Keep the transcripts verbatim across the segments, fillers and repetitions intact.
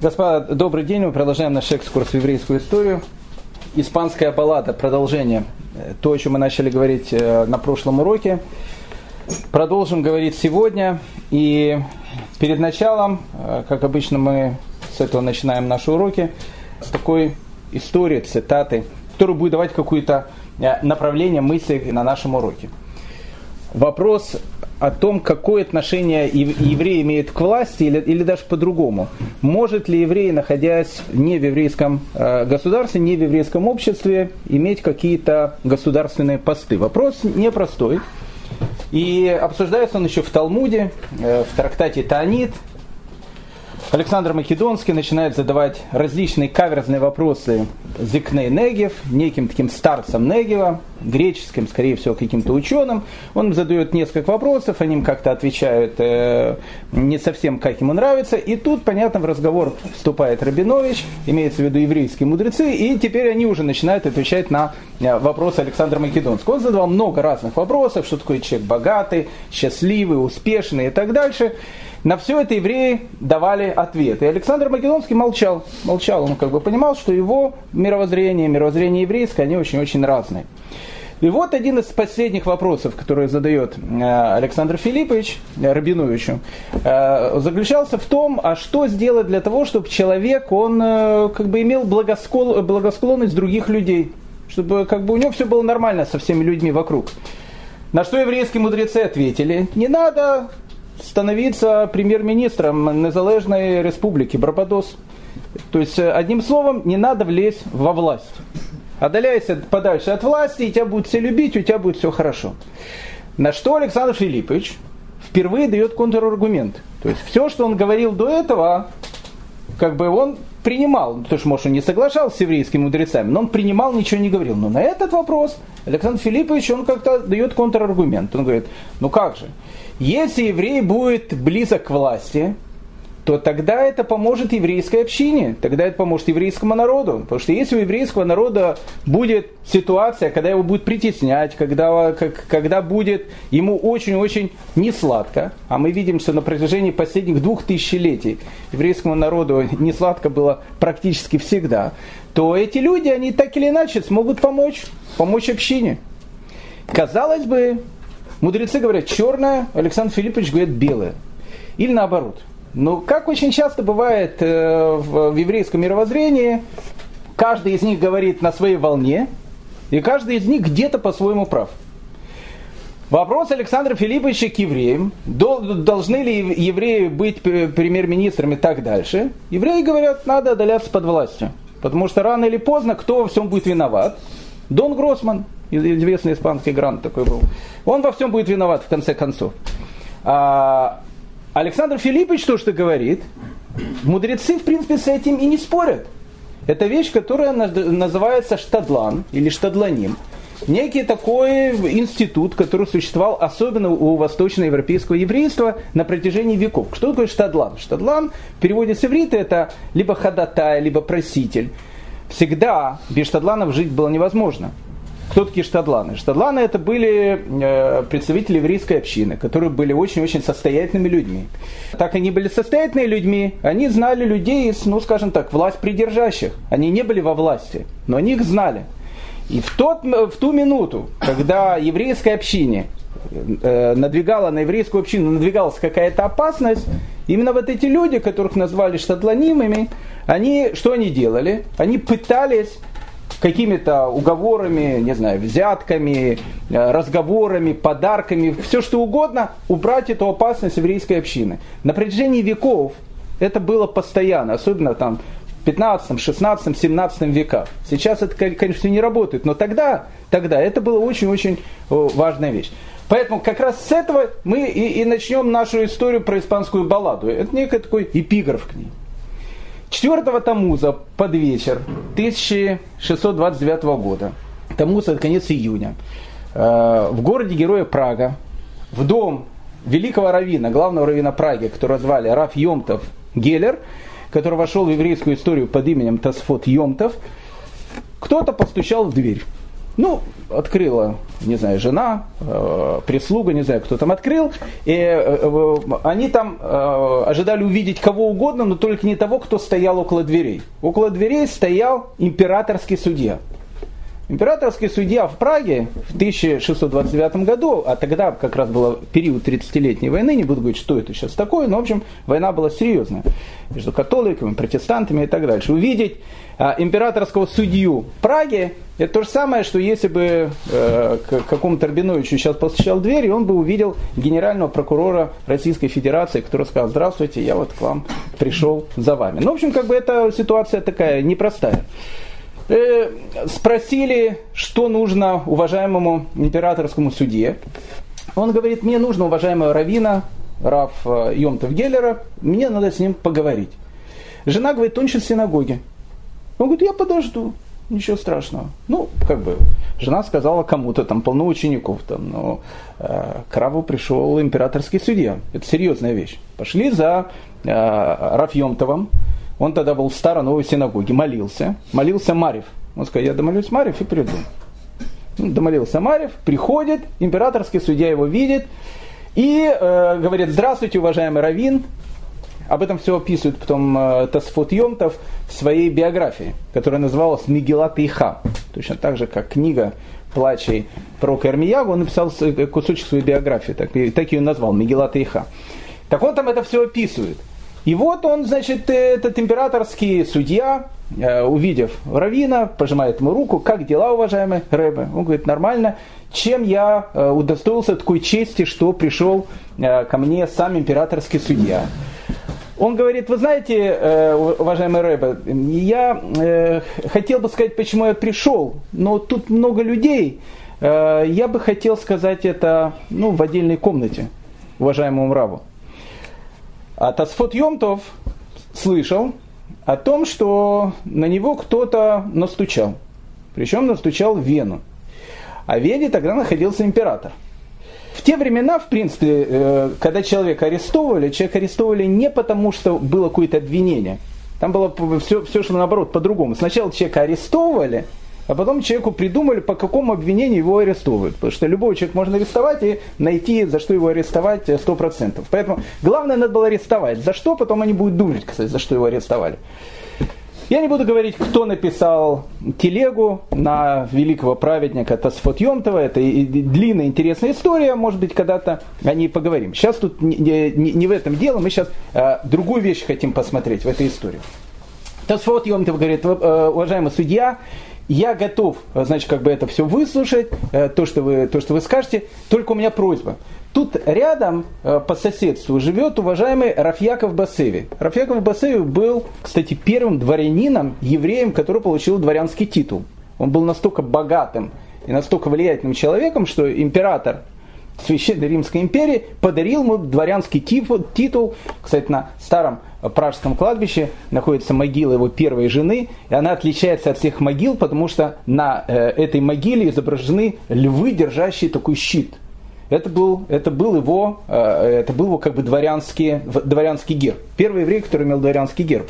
Господа, добрый день, мы продолжаем наш экскурс в еврейскую историю. Испанская баллада, продолжение. То, о чем мы начали говорить на прошлом уроке, продолжим говорить сегодня. И перед началом, как обычно, мы с этого начинаем наши уроки, с такой истории, цитаты, которая будет давать какое-то направление мысли на нашем уроке. Вопрос о том, какое отношение еврей имеет к власти, или, или даже по-другому. Может ли еврей, находясь не в еврейском государстве, не в еврейском обществе, иметь какие-то государственные посты? Вопрос непростой. И обсуждается он еще в Талмуде, в трактате Таанит. Александр Македонский начинает задавать различные каверзные вопросы Зикне Негев, неким таким старцам Негева, греческим, скорее всего, каким-то ученым. Он задает несколько вопросов, они им как-то отвечают э, не совсем, как ему нравится. И тут, понятно, в разговор вступает Рабинович, имеется в виду еврейские мудрецы, и теперь они уже начинают отвечать на вопросы Александра Македонского. Он задавал много разных вопросов, что такое человек богатый, счастливый, успешный и так дальше. На все это евреи давали ответ. И Александр Македонский молчал. Молчал, он как бы понимал, что его мировоззрение, мировоззрение еврейское, они очень-очень разные. И вот один из последних вопросов, который задает Александр Филиппович Рабиновичу, заключался в том, а что сделать для того, чтобы человек, он как бы имел благосклонность других людей, чтобы как бы у него все было нормально со всеми людьми вокруг. На что еврейские мудрецы ответили: не надо становиться премьер-министром незалежной республики Барбадос. То есть, одним словом, не надо влезть во власть. Отдаляйся подальше от власти, и тебя будут все любить, у тебя будет все хорошо. На что Александр Филиппович впервые дает контраргумент. То есть, все, что он говорил до этого, как бы он принимал, потому что, может, он не соглашался с еврейскими мудрецами, но он принимал, ничего не говорил. Но на этот вопрос Александр Филиппович, он как-то дает контраргумент. Он говорит: ну как же, если еврей будет близок к власти, то тогда это поможет еврейской общине, тогда это поможет еврейскому народу. Потому что если у еврейского народа будет ситуация, когда его будут притеснять, когда, как, когда будет ему очень-очень несладко, а мы видим, что на протяжении последних двух тысячелетий еврейскому народу несладко было практически всегда, то эти люди, они так или иначе смогут помочь, помочь общине. Казалось бы, мудрецы говорят черное, Александр Филиппович говорит белое. Или наоборот. Но как очень часто бывает в еврейском мировоззрении, каждый из них говорит на своей волне, и каждый из них где-то по-своему прав. Вопрос Александра Филипповича к евреям: должны ли евреи быть премьер-министрами и так дальше. Евреи говорят, надо отдаляться под властью, потому что рано или поздно кто во всем будет виноват? Дон Гроссман, известный испанский грант такой был, он во всем будет виноват в конце концов. Александр Филиппович то, что говорит, мудрецы, в принципе, с этим и не спорят. Это вещь, которая называется штадлан или штадланим. Некий такой институт, который существовал особенно у восточноевропейского еврейства на протяжении веков. Что такое штадлан? Штадлан в переводе с иврита это либо ходатай, либо проситель. Всегда без штадланов жить было невозможно. Кто такие штадланы? Штадланы это были представители еврейской общины, которые были очень-очень состоятельными людьми. Так они были состоятельными людьми, они знали людей из, ну скажем так, власть придержащих. Они не были во власти, но они их знали. И в, тот, в ту минуту, когда еврейской общине надвигала на еврейскую общину надвигалась какая-то опасность, именно вот эти люди, которых назвали штадланимами, они, что они делали? Они пытались какими-то уговорами, не знаю, взятками, разговорами, подарками, все что угодно, убрать эту опасность еврейской общины. На протяжении веков это было постоянно, особенно там в пятнадцатом, шестнадцатом, семнадцатом веках. Сейчас это, конечно, не работает, но тогда, тогда это была очень-очень важная вещь. Поэтому как раз с этого мы и, и начнем нашу историю про испанскую балладу. Это некий такой эпиграф к ней. четвёртого Тамуза под вечер тысяча шестьсот двадцать девятого года, Тамуз это конец июня, в городе Героя Прага, в дом великого раввина, главного раввина Праги, которого звали Рав Йом-Тов Геллер, который вошел в еврейскую историю под именем Тосафот Йом-Тов, кто-то постучал в дверь. Ну, открыла, не знаю, жена, э, прислуга, не знаю, кто там открыл. И э, э, они там э, ожидали увидеть кого угодно, но только не того, кто стоял около дверей. Около дверей стоял императорский судья. Императорский судья в Праге в тысяча шестьсот двадцать девятом году, а тогда как раз был период тридцатилетней войны, не буду говорить, что это сейчас такое, но в общем война была серьезная между католиками, протестантами и так дальше. Увидеть а, императорского судью в Праге — это то же самое, что если бы э, к какому-то Рабиновичу сейчас постучал дверь, и он бы увидел генерального прокурора Российской Федерации, который сказал: «Здравствуйте, я вот к вам пришел за вами». Ну, в общем, как бы эта ситуация такая непростая. Спросили, что нужно уважаемому императорскому судье. Он говорит: мне нужно уважаемого раввина Рав Йом-Тов Геллера, мне надо с ним поговорить. Жена говорит: он сейчас в синагоге. Он говорит: я подожду, ничего страшного. Ну, как бы, жена сказала кому-то, там полно учеников, там, но э, к Раву пришел императорский судья. Это серьезная вещь. Пошли за э, Рав Йом-Товом. Он тогда был в старо-новой синагоге, молился. Молился Марев. Он сказал: я домолюсь Марев и приду. Домолился Марев, приходит, императорский судья его видит и э, говорит: здравствуйте, уважаемый раввин. Об этом все описывает потом э, Тосафот Йом-Тов в своей биографии, которая называлась «Мигела Тейха». Точно так же, как книга «Плачей пророка Ирмеягу», он написал кусочек своей биографии, так, и, так ее назвал «Мигела Тейха». Так он там это все описывает. И вот он, значит, этот императорский судья, увидев раввина, пожимает ему руку: как дела, уважаемый ребе? Он говорит: нормально. Чем я удостоился такой чести, что пришел ко мне сам императорский судья? Он говорит: вы знаете, уважаемый ребе, я хотел бы сказать, почему я пришел, но тут много людей, я бы хотел сказать это, ну, в отдельной комнате уважаемому раву. А Тосафот Йом-Тов слышал о том, что на него кто-то настучал. Причем настучал в Вену. А в Вене тогда находился император. В те времена, в принципе, когда человека арестовывали, человека арестовывали не потому, что было какое-то обвинение. Там было все, все шло наоборот, по-другому. Сначала человека арестовывали, а потом человеку придумали, по какому обвинению его арестовывают. Потому что любого человека можно арестовать и найти, за что его арестовать, сто процентов. Поэтому главное надо было арестовать. За что? Потом они будут думать, кстати, за что его арестовали. Я не буду говорить, кто написал телегу на великого праведника Тосафот Йом-Това. Это и длинная интересная история. Может быть, когда-то о ней поговорим. Сейчас тут не, не, не в этом дело. Мы сейчас а, другую вещь хотим посмотреть в этой истории. Тосафот Йом-Това говорит: уважаемый судья, я готов, значит, как бы это все выслушать, то, что вы, то, что вы скажете, только у меня просьба. Тут рядом по соседству живет уважаемый Рав Яков Бассеви. Рав Яков Бассеви был, кстати, первым дворянином, евреем, который получил дворянский титул. Он был настолько богатым и настолько влиятельным человеком, что император Священной Римской империи подарил ему дворянский титул. Кстати, на старом пражском кладбище находится могила его первой жены, и она отличается от всех могил, потому что на этой могиле изображены львы, держащие такой щит. Это был, это был его, это был его как бы дворянский, дворянский герб. Первый еврей, который имел дворянский герб.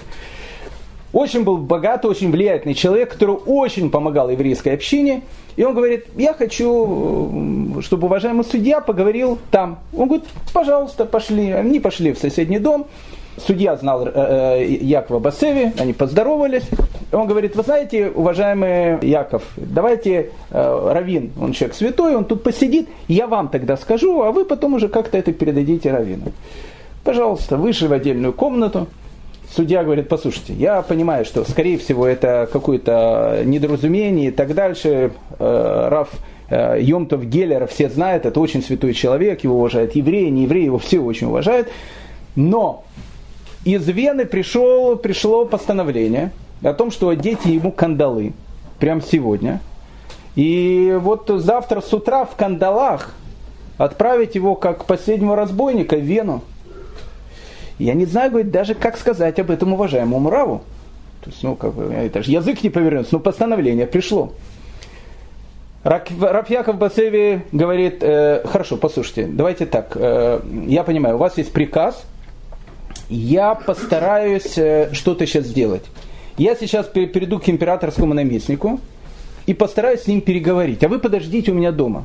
Очень был богатый, очень влиятельный человек, который очень помогал еврейской общине. И он говорит: я хочу, чтобы уважаемый судья поговорил там. Он говорит: пожалуйста, пошли. Они пошли в соседний дом. Судья знал э, Якова Бассеви, они поздоровались. Он говорит: вы знаете, уважаемый Яков, давайте э, раввин, он человек святой, он тут посидит, я вам тогда скажу, а вы потом уже как-то это передадите раввину. Пожалуйста, вышли в отдельную комнату. Судья говорит: послушайте, я понимаю, что, скорее всего, это какое-то недоразумение и так дальше. Рав Йом-Тов Геллера все знают, это очень святой человек, его уважают евреи, не евреи, его все очень уважают. Но из Вены пришел, пришло постановление о том, что оденьте ему кандалы прямо сегодня. И вот завтра с утра в кандалах отправить его как последнего разбойника в Вену. Я не знаю, говорит, даже как сказать об этом уважаемому раву. То есть, ну, как бы, это же язык не повернется, но постановление пришло. Рав Яков Бассеви говорит: э, хорошо, послушайте, давайте так, э, я понимаю, у вас есть приказ, я постараюсь э, что-то сейчас сделать. Я сейчас перейду к императорскому наместнику, и постараюсь с ним переговорить. А вы подождите у меня дома.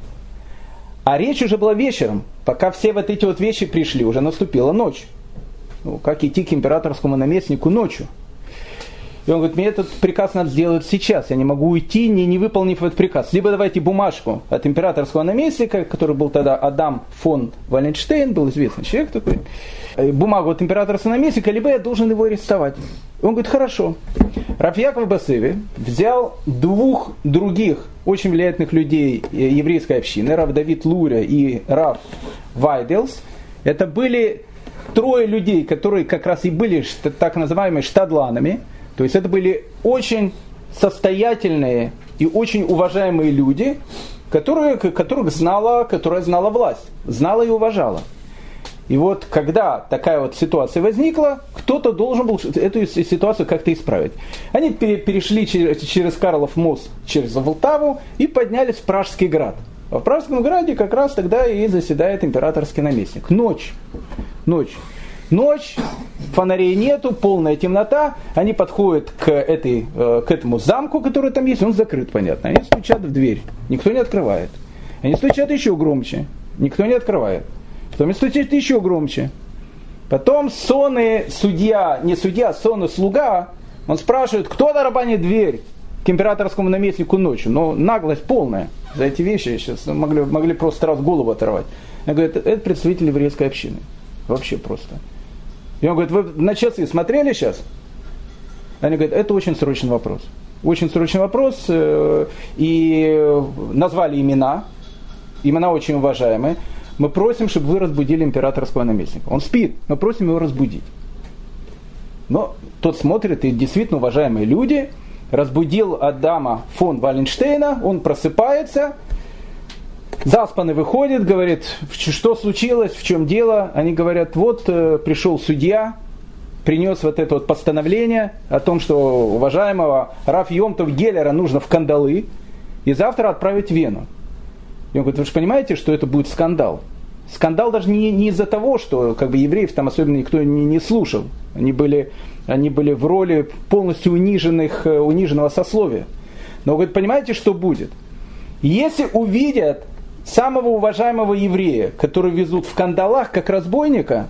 А речь уже была вечером. Пока все вот эти вот вещи пришли, уже наступила ночь. Ну, как идти к императорскому наместнику ночью? И он говорит, мне этот приказ надо сделать сейчас. Я не могу уйти, не, не выполнив этот приказ. Либо давайте бумажку от императорского наместника, который был тогда Адам фон Валенштейн, был известный человек такой. Бумагу от императорского наместника, либо я должен его арестовать. И он говорит, хорошо. Рав Яков Бассеви взял двух других очень влиятельных людей еврейской общины, Рав Давид Луря и Рав Вайделс. Это были трое людей, которые как раз и были так называемыми штадланами. То есть это были очень состоятельные и очень уважаемые люди, которые, которых знала, которая знала власть, знала и уважала. И вот когда такая вот ситуация возникла, кто-то должен был эту ситуацию как-то исправить. Они перешли через, через Карлов мост, через Влтаву и поднялись в Пражский град. А в Пражском граде как раз тогда и заседает императорский наместник. Ночь. Ночь. Ночь, фонарей нету, полная темнота. Они подходят к, этой, к этому замку, который там есть. Он закрыт, понятно. Они стучат в дверь. Никто не открывает. Они стучат еще громче. Никто не открывает. Потом они стучат еще громче. Потом сонный судья, не судья, сонный слуга, он спрашивает, кто тарабанит дверь к императорскому наместнику ночью. Но наглость полная. За эти вещи сейчас могли, могли просто сразу голову оторвать. Она говорит, это представители еврейской общины. Вообще просто. И он говорит, вы на часы смотрели сейчас? Они говорят, это очень срочный вопрос. Очень срочный вопрос. И назвали имена. Имена очень уважаемые. Мы просим, чтобы вы разбудили императорского наместника. Он спит, мы просим его разбудить. Но тот смотрит, и действительно уважаемые люди. Разбудил Адама фон Валенштейна. Он просыпается. Заспанный выходит, говорит, что случилось, в чем дело. Они говорят, вот пришел судья, принес вот это вот постановление о том, что уважаемого Рав Йом-Тов Геллера нужно в кандалы и завтра отправить в Вену. И он говорит, вы же понимаете, что это будет скандал. Скандал даже не, не из-за того, что как бы, евреев там особенно никто не, не слушал. Они были, они были в роли полностью униженных, униженного сословия. Но он говорит, понимаете, что будет? Если увидят самого уважаемого еврея, который везут в кандалах как разбойника,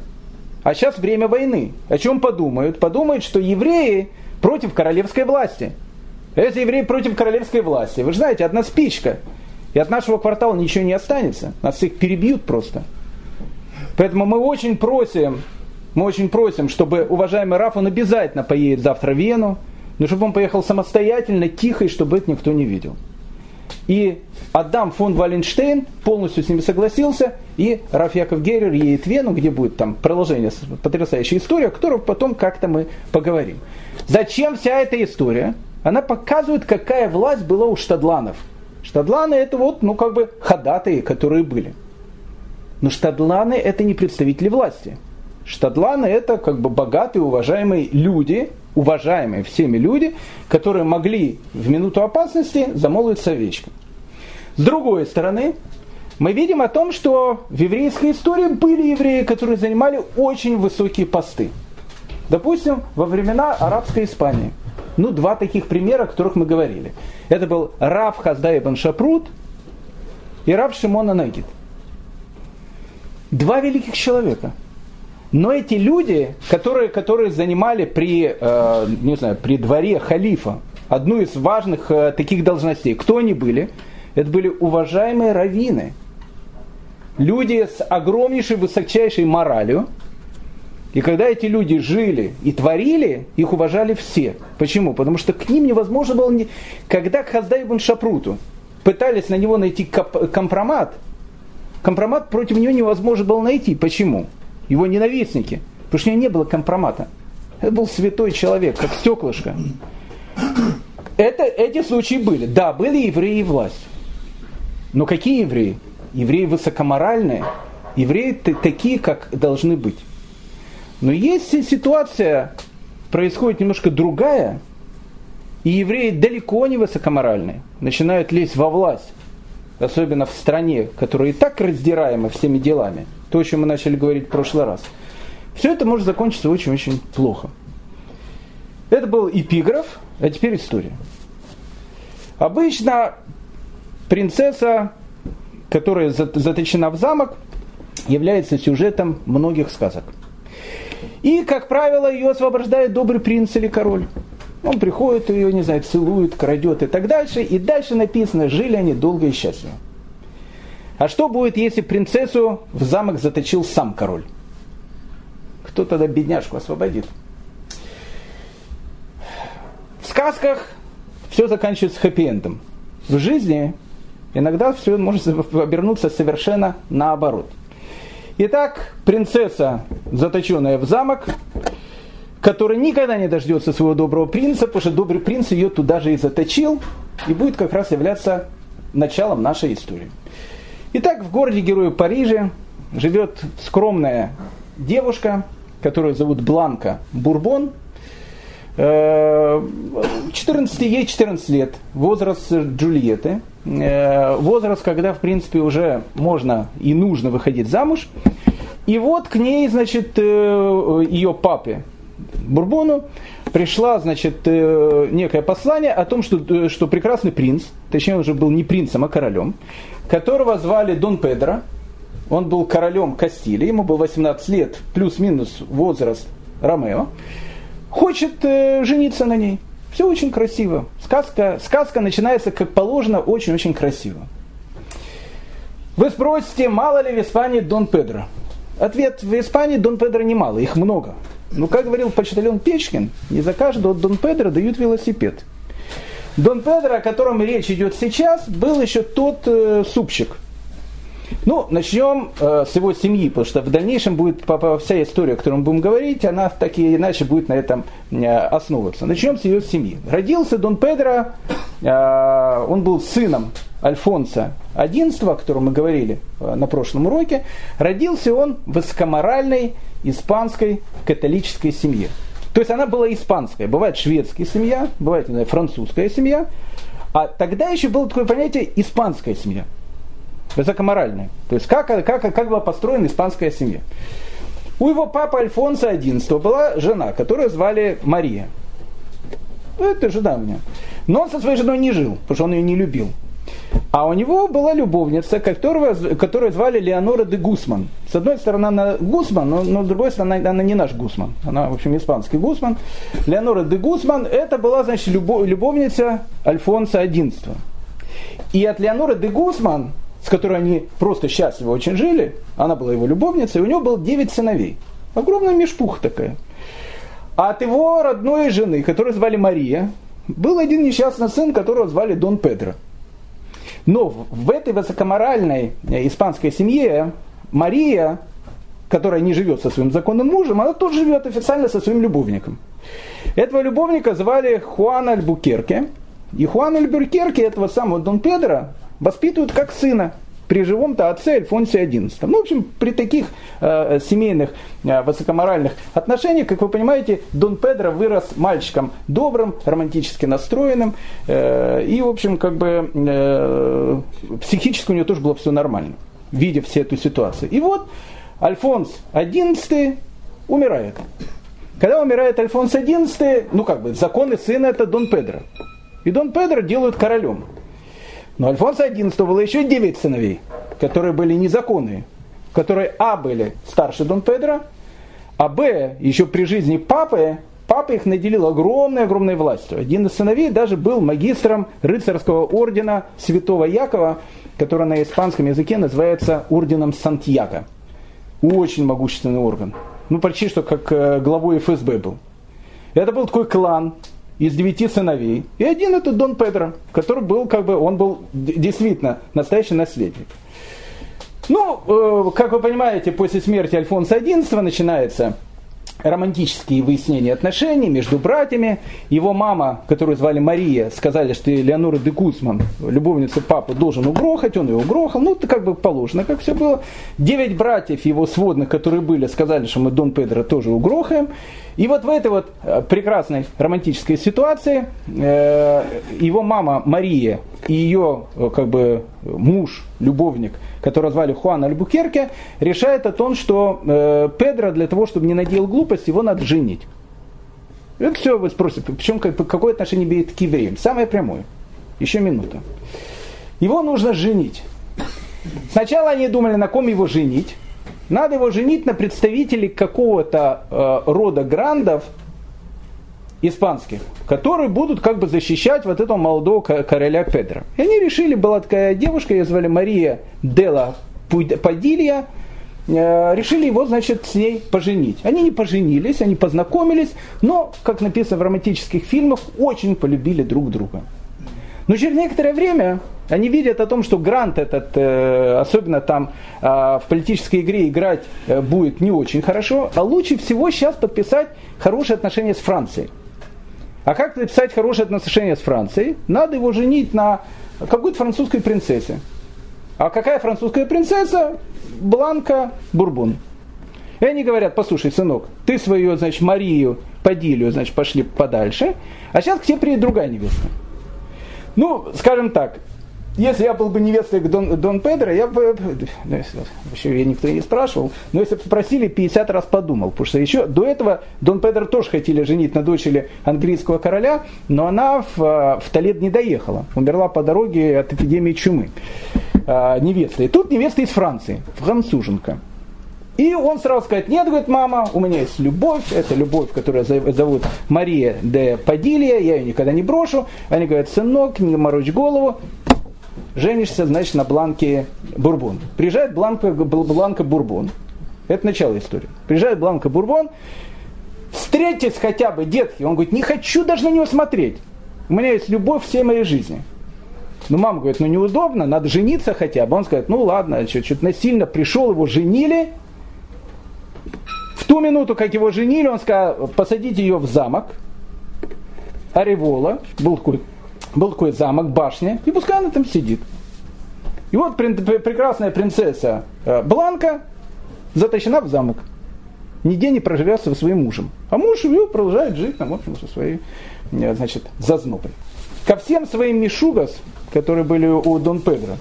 а сейчас время войны. О чем подумают? Подумают, что евреи против королевской власти. Если евреи против королевской власти, вы же знаете, одна спичка, и от нашего квартала ничего не останется. Нас всех перебьют просто. Поэтому мы очень просим, мы очень просим, чтобы уважаемый Раф, он обязательно поедет завтра в Вену, но чтобы он поехал самостоятельно, тихо, и чтобы это никто не видел. И Адам фон Валенштейн полностью с ними согласился, и Рав Яков Геллер едет в Вену, где будет там продолжение, потрясающая история, о которой потом как-то мы поговорим. Зачем вся эта история? Она показывает, какая власть была у штадланов. Штадланы это вот, ну как бы ходатаи, которые были. Но штадланы это не представители власти. Штадланы это как бы богатые, уважаемые люди, уважаемые всеми люди, которые могли в минуту опасности замолвить словечко. С другой стороны, мы видим о том, что в еврейской истории были евреи, которые занимали очень высокие посты. Допустим, во времена арабской Испании. Ну, два таких примера, о которых мы говорили. Это был Рав Хаздай бен Шапрут и Рав Шимон Анагид. Два великих человека. Но эти люди, которые, которые занимали при, э, не знаю, при дворе халифа одну из важных э, таких должностей, кто они были? Это были уважаемые раввины. Люди с огромнейшей, высочайшей моралью. И когда эти люди жили и творили, их уважали все. Почему? Потому что к ним невозможно было... Ни... Когда к Хаздай бен Шапруту пытались на него найти коп- компромат, компромат против него невозможно было найти. Почему? Его ненавистники. Потому что у него не было компромата. Это был святой человек, как стеклышко. Это, эти случаи были. Да, были евреи и власть. Но какие евреи? Евреи высокоморальные. Евреи такие, как должны быть. Но если ситуация происходит немножко другая, и евреи далеко не высокоморальные, начинают лезть во власть, особенно в стране, которая и так раздираема всеми делами, то, о чем мы начали говорить в прошлый раз, все это может закончиться очень-очень плохо. Это был эпиграф, а теперь история. Обычно принцесса, которая заточена в замок, является сюжетом многих сказок. И, как правило, ее освобождает добрый принц или король. Он приходит, ее, не знаю, целует, крадет и так дальше. И дальше написано, жили они долго и счастливо. А что будет, если принцессу в замок заточил сам король? Кто тогда бедняжку освободит? В сказках все заканчивается хэппи-эндом. В жизни иногда все может обернуться совершенно наоборот. Итак, принцесса, заточенная в замок, который никогда не дождется своего доброго принца, потому что добрый принц ее туда же и заточил, и будет как раз являться началом нашей истории. Итак, в городе-герое Парижа живет скромная девушка, которую зовут Бланка Бурбон. четырнадцать, ей четырнадцать лет, возраст Джульетты, возраст, когда в принципе уже можно и нужно выходить замуж. И вот к ней, значит, ее папе Бурбону пришла, значит, некое послание о том, что, что прекрасный принц, точнее он уже был не принцем, а королем, которого звали Дон Педро. Он был королем Кастилии, ему было восемнадцать лет, плюс-минус возраст Ромео. Хочет э, жениться на ней. Все очень красиво. Сказка, сказка начинается, как положено, очень-очень красиво. Вы спросите, мало ли в Испании Дон Педро? Ответ: в Испании Дон Педро немало, их много. Но, как говорил почтальон Печкин, не за каждого Дон Педро дают велосипед. Дон Педро, о котором речь идет сейчас, был еще тот э, супчик. Ну, начнем э, с его семьи, потому что в дальнейшем будет вся история, о которой мы будем говорить, она так или иначе будет на этом э, основываться. Начнем с ее семьи. Родился Дон Педро, э, он был сыном Альфонса одиннадцатого, о котором мы говорили э, на прошлом уроке. Родился он в высокоморальной испанской католической семье. То есть она была испанская. Бывает шведская семья, бывает, не знаю, французская семья. А тогда еще было такое понятие «испанская семья». Высокоморальная. То есть как, как, как была построена испанская семья. У его папы Альфонса одиннадцатого была жена, которую звали Мария. Это жена у меня. Но он со своей женой не жил, потому что он ее не любил. А у него была любовница, которую, которую звали Леонора де Гусман. С одной стороны она Гусман, но, но с другой стороны она, она не наш Гусман. Она, в общем, испанский Гусман. Леонора де Гусман, это была, значит, любов, любовница Альфонса одиннадцатого. И от Леоноры де Гусман, с которой они просто счастливо очень жили, она была его любовницей, и у него было девять сыновей. Огромная мешпуха такая. А от его родной жены, которую звали Мария, был один несчастный сын, которого звали Дон Педро. Но в этой высокоморальной испанской семье Мария, которая не живет со своим законным мужем, она тоже живет официально со своим любовником. Этого любовника звали Хуан Альбукерке. И Хуан Альбукерке, этого самого Дон Педро, воспитывают как сына при живом-то отце Альфонсе одиннадцатом. Ну, в общем, при таких э, семейных э, высокоморальных отношениях, как вы понимаете, Дон Педро вырос мальчиком добрым, романтически настроенным. Э, и, в общем, как бы э, психически у него тоже было все нормально, видя всю эту ситуацию. И вот Альфонс одиннадцатый умирает. Когда умирает Альфонс одиннадцатый, ну, как бы, законный сын это Дон Педро. И Дон Педро делают королем. Но Альфонса одиннадцатого было еще девять сыновей, которые были незаконные, которые а. были старше Дон Педро, а б. еще при жизни папы, папа их наделил огромной-огромной властью. Один из сыновей даже был магистром рыцарского ордена Святого Якова, который на испанском языке называется орденом Сантьяго. Очень могущественный орган. Ну, почти что как главой эф эс бэ был. Это был такой клан из девяти сыновей. И один это Дон Педро, который был, как бы, он был действительно настоящий наследник. Ну, э, как вы понимаете, после смерти Альфонса одиннадцатого начинаются романтические выяснения отношений между братьями. Его мама, которую звали Мария, сказали, что Леонора де Гусман, любовница папы, должен угрохать. Он ее угрохал. Ну, это как бы положено, как все было. Девять братьев его сводных, которые были, сказали, что мы Дон Педро тоже угрохаем. И вот в этой вот прекрасной романтической ситуации его мама Мария и ее, как бы, муж, любовник, которого звали Хуан Альбукерке, решает о том, что Педро для того, чтобы не наделал глупость, его надо женить. Это все вы спросите, причем какое отношение имеет к евреям? Самое прямое. Еще минута. Его нужно женить. Сначала они думали, на ком его женить. Надо его женить на представителей какого-то э, рода грандов испанских, которые будут как бы защищать вот этого молодого короля Педро. И они решили, была такая девушка, ее звали Мария Делла Падилья, э, решили его, значит, с ней поженить. Они не поженились, они познакомились, но, как написано в романтических фильмах, очень полюбили друг друга. Но через некоторое время они видят о том, что грант этот, особенно там в политической игре играть будет не очень хорошо, а лучше всего сейчас подписать хорошие отношения с Францией. А как подписать хорошие отношения с Францией? Надо его женить на какой-то французской принцессе. А какая французская принцесса? Бланка Бурбон. И они говорят: послушай, сынок, ты свою, значит, Марию Падилью, значит, пошли подальше, а сейчас к тебе приедет другая невеста. Ну, скажем так, если я был бы невестой Дон, Дон Педро, я бы, ну, если, вообще ее никто не спрашивал, но если бы спросили, пятьдесят раз подумал, потому что еще до этого Дон Педро тоже хотели женить на дочери английского короля, но она в, в Толедо не доехала, умерла по дороге от эпидемии чумы, а, невеста. И тут невеста из Франции, француженка. И он сразу скажет: нет, говорит, мама, у меня есть любовь, это любовь, которую зовут Мария де Падилья, я ее никогда не брошу. Они говорят: сынок, не морочь голову, женишься, значит, на Бланке Бурбон. Приезжает Бланка, Бланка Бурбон, это начало истории. Приезжает Бланка Бурбон, встретьтесь хотя бы, детки. Он говорит: не хочу даже на него смотреть, у меня есть любовь всей моей жизни. Ну, мама говорит: ну неудобно, надо жениться хотя бы. Он скажет: ну ладно, что-то насильно пришел, его женили. В ту минуту, как его женили, он сказал: посадите ее в замок Оревола, был такой, был такой замок, башня, и пускай она там сидит. И вот прекрасная принцесса Бланка затащена в замок, нигде не проживет со своим мужем. А муж ее продолжает жить там, в общем, со своей, значит, зазнобой. Ко всем своим мишугас, которые были у Дон Педро,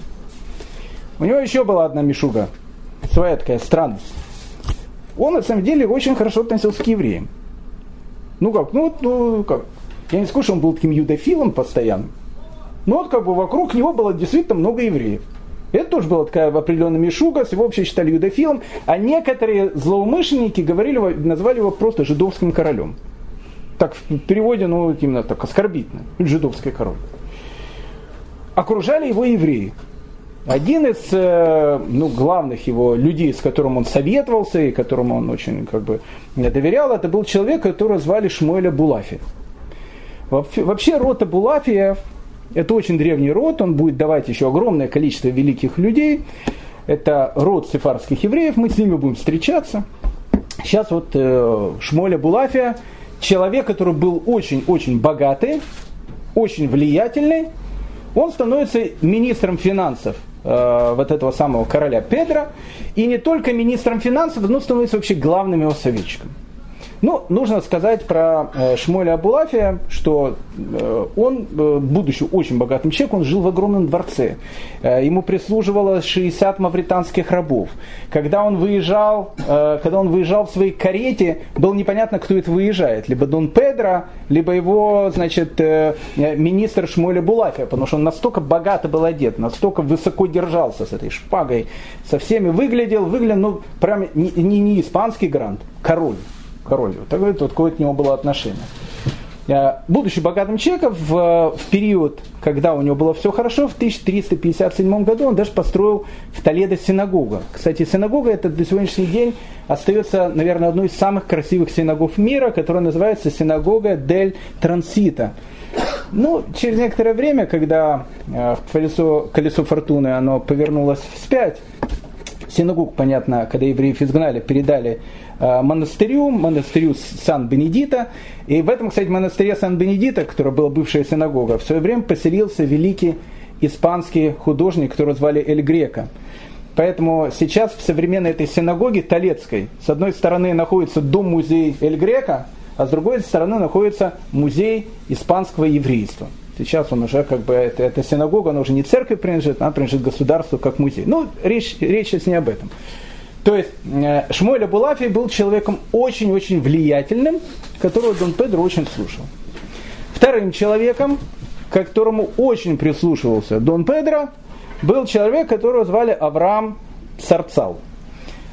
у него еще была одна мишуга, своя такая странность. Он, на самом деле, очень хорошо относился к евреям. Ну как, ну, ну как, я не скажу, что он был таким юдофилом постоянным, но вот как бы вокруг него было действительно много евреев. Это тоже была такая определенная мишуга, его вообще считали юдофилом, а некоторые злоумышленники говорили, назвали его просто жидовским королем. Так, в переводе, ну, именно так, оскорбительно, жидовский король. Окружали его евреи. Один из, ну, главных его людей, с которым он советовался и которому он очень, как бы, доверял, это был человек, которого звали Шмуэль Абулафия. Вообще род Абулафия — это очень древний род, он будет давать еще огромное количество великих людей. Это род сефардских евреев, мы с ними будем встречаться. Сейчас вот Шмуэль Абулафия — человек, который был очень-очень богатый, очень влиятельный. Он становится министром финансов вот этого самого короля Педро. И не только министром финансов, но становится вообще главным его советчиком. Ну, нужно сказать про Шмуэля Абулафия, что он, будучи очень богатым человеком, он жил в огромном дворце. Ему прислуживало шестьдесят мавританских рабов. Когда он выезжал, когда он выезжал в своей карете, было непонятно, кто это выезжает. Либо Дон Педро, либо его, значит, министр Шмуэль Абулафия, потому что он настолько богато был одет, настолько высоко держался с этой шпагой, со всеми выглядел, выглядел, ну, прям не, не, не испанский гранд, король. Король, вот такое вот, какое-то у него было отношение. Будучи богатым человеком, в, в период, когда у него было все хорошо, в тысяча триста пятьдесят седьмом году он даже построил в Толедо синагогу. Кстати, синагога эта до сегодняшний день остается, наверное, одной из самых красивых синагог мира, которая называется синагога Дель Трансита. Ну, через некоторое время, когда колесо, колесо фортуны, оно повернулось вспять, синагог, понятно, когда евреев изгнали, передали монастырю, монастырю Сан-Бенедита. И в этом, кстати, монастыре Сан-Бенедита, которая была бывшая синагога, в свое время поселился великий испанский художник, которого звали Эль-Грека. Поэтому сейчас в современной этой синагоге толедской с одной стороны находится дом-музей Эль-Грека, а с другой стороны находится музей испанского еврейства. Сейчас он уже, как бы, эта, эта синагога, она уже не церкви принадлежит, она принадлежит государству как музей. Ну, речь, речь сейчас не об этом. То есть Шмуэль Абулафия был человеком очень-очень влиятельным, которого Дон Педро очень слушал. Вторым человеком, к которому очень прислушивался Дон Педро, был человек, которого звали Авраам Царцаль.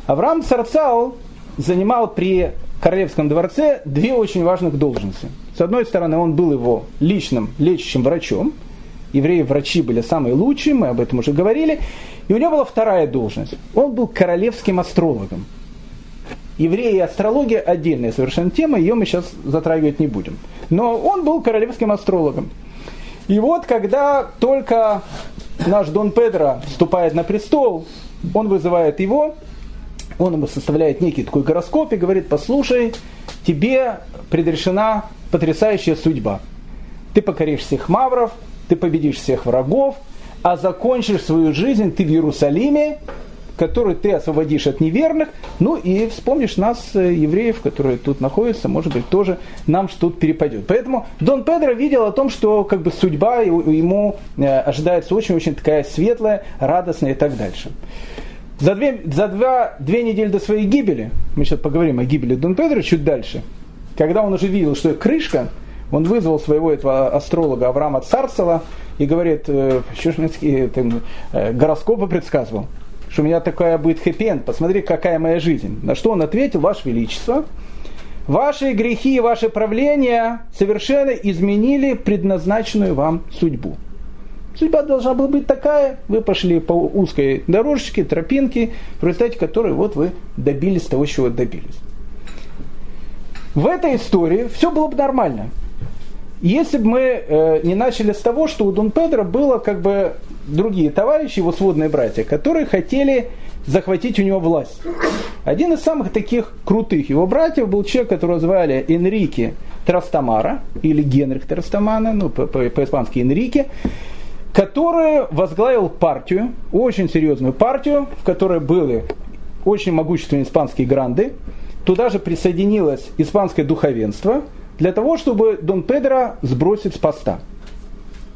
Авраам Царцаль занимал при Королевском дворце две очень важных должности. С одной стороны, он был его личным лечащим врачом. Евреи-врачи были самые лучшие, мы об этом уже говорили. И у него была вторая должность. Он был королевским астрологом. Евреи и астрология – отдельная совершенно тема, ее мы сейчас затрагивать не будем. Но он был королевским астрологом. И вот, когда только наш Дон Педро вступает на престол, он вызывает его, он ему составляет некий такой гороскоп и говорит: послушай, тебе предрешена потрясающая судьба. Ты покоришь всех мавров, ты победишь всех врагов, а закончишь свою жизнь ты в Иерусалиме, который ты освободишь от неверных, ну и вспомнишь нас, евреев, которые тут находятся, может быть, тоже нам что-то перепадет. Поэтому Дон Педро видел о том, что как бы судьба ему ожидается очень-очень такая светлая, радостная и так дальше. За, две, за два, две недели до своей гибели, мы сейчас поговорим о гибели Дон Педро чуть дальше, когда он уже видел, что крышка, он вызвал своего этого астролога Авраама Царцала и говорит: что ж мне гороскопы предсказывал, что у меня такая будет хэппи-энд, посмотри, какая моя жизнь. На что он ответил: Ваше Величество, ваши грехи и ваши правления совершенно изменили предназначенную вам судьбу. Судьба должна была быть такая, вы пошли по узкой дорожечке, тропинке, в результате которой вот вы добились того, чего добились. В этой истории все было бы нормально, если бы мы э, не начали с того, что у Дон Педро было как бы другие товарищи, его сводные братья, которые хотели захватить у него власть. Один из самых таких крутых его братьев был человек, которого звали Энрике Трастамара, или Генрих Трастамана, ну, по-испански Энрике, который возглавил партию, очень серьезную партию, в которой были очень могущественные испанские гранды. Туда же присоединилось испанское духовенство, для того, чтобы Дон Педро сбросить с поста.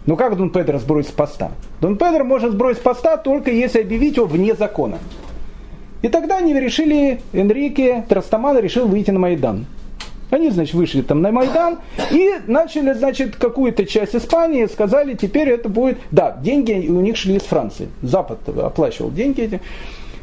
Но как Дон Педро сбросить с поста? Дон Педро может сбросить с поста, только если объявить его вне закона. И тогда они решили, Энрике Трастамара решил выйти на Майдан. Они, значит, вышли там на Майдан и начали, значит, какую-то часть Испании, сказали, теперь это будет... Да, деньги у них шли из Франции. Запад оплачивал деньги эти.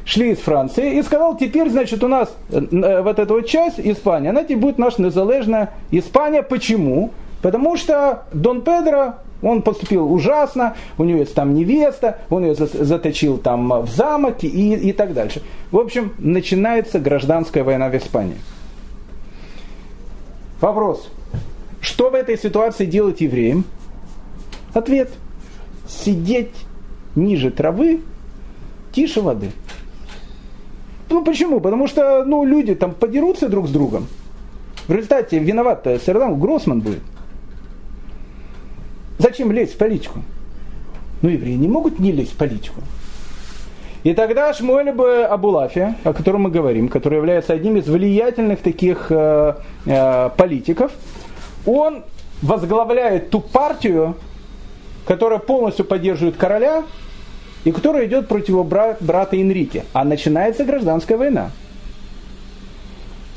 Шли из Франции и сказал: теперь, значит, у нас вот эта вот часть Испании, она теперь будет наша незалежная Испания. Почему? Потому что Дон Педро, он поступил ужасно, у него есть там невеста, он ее заточил там в замок и, и так дальше. В общем, начинается гражданская война в Испании. Вопрос: что в этой ситуации делать евреям? Ответ: сидеть ниже травы, тише воды. Ну почему? Потому что ну, люди там подерутся друг с другом. В результате виноват-то все равно Гроссман будет. Зачем лезть в политику? Ну, евреи не могут не лезть в политику. И тогда Шмуэль Абулафия, о котором мы говорим, который является одним из влиятельных таких э, э, политиков, он возглавляет ту партию, которая полностью поддерживает короля, и который идет против его брат, брата Энрике. А начинается гражданская война.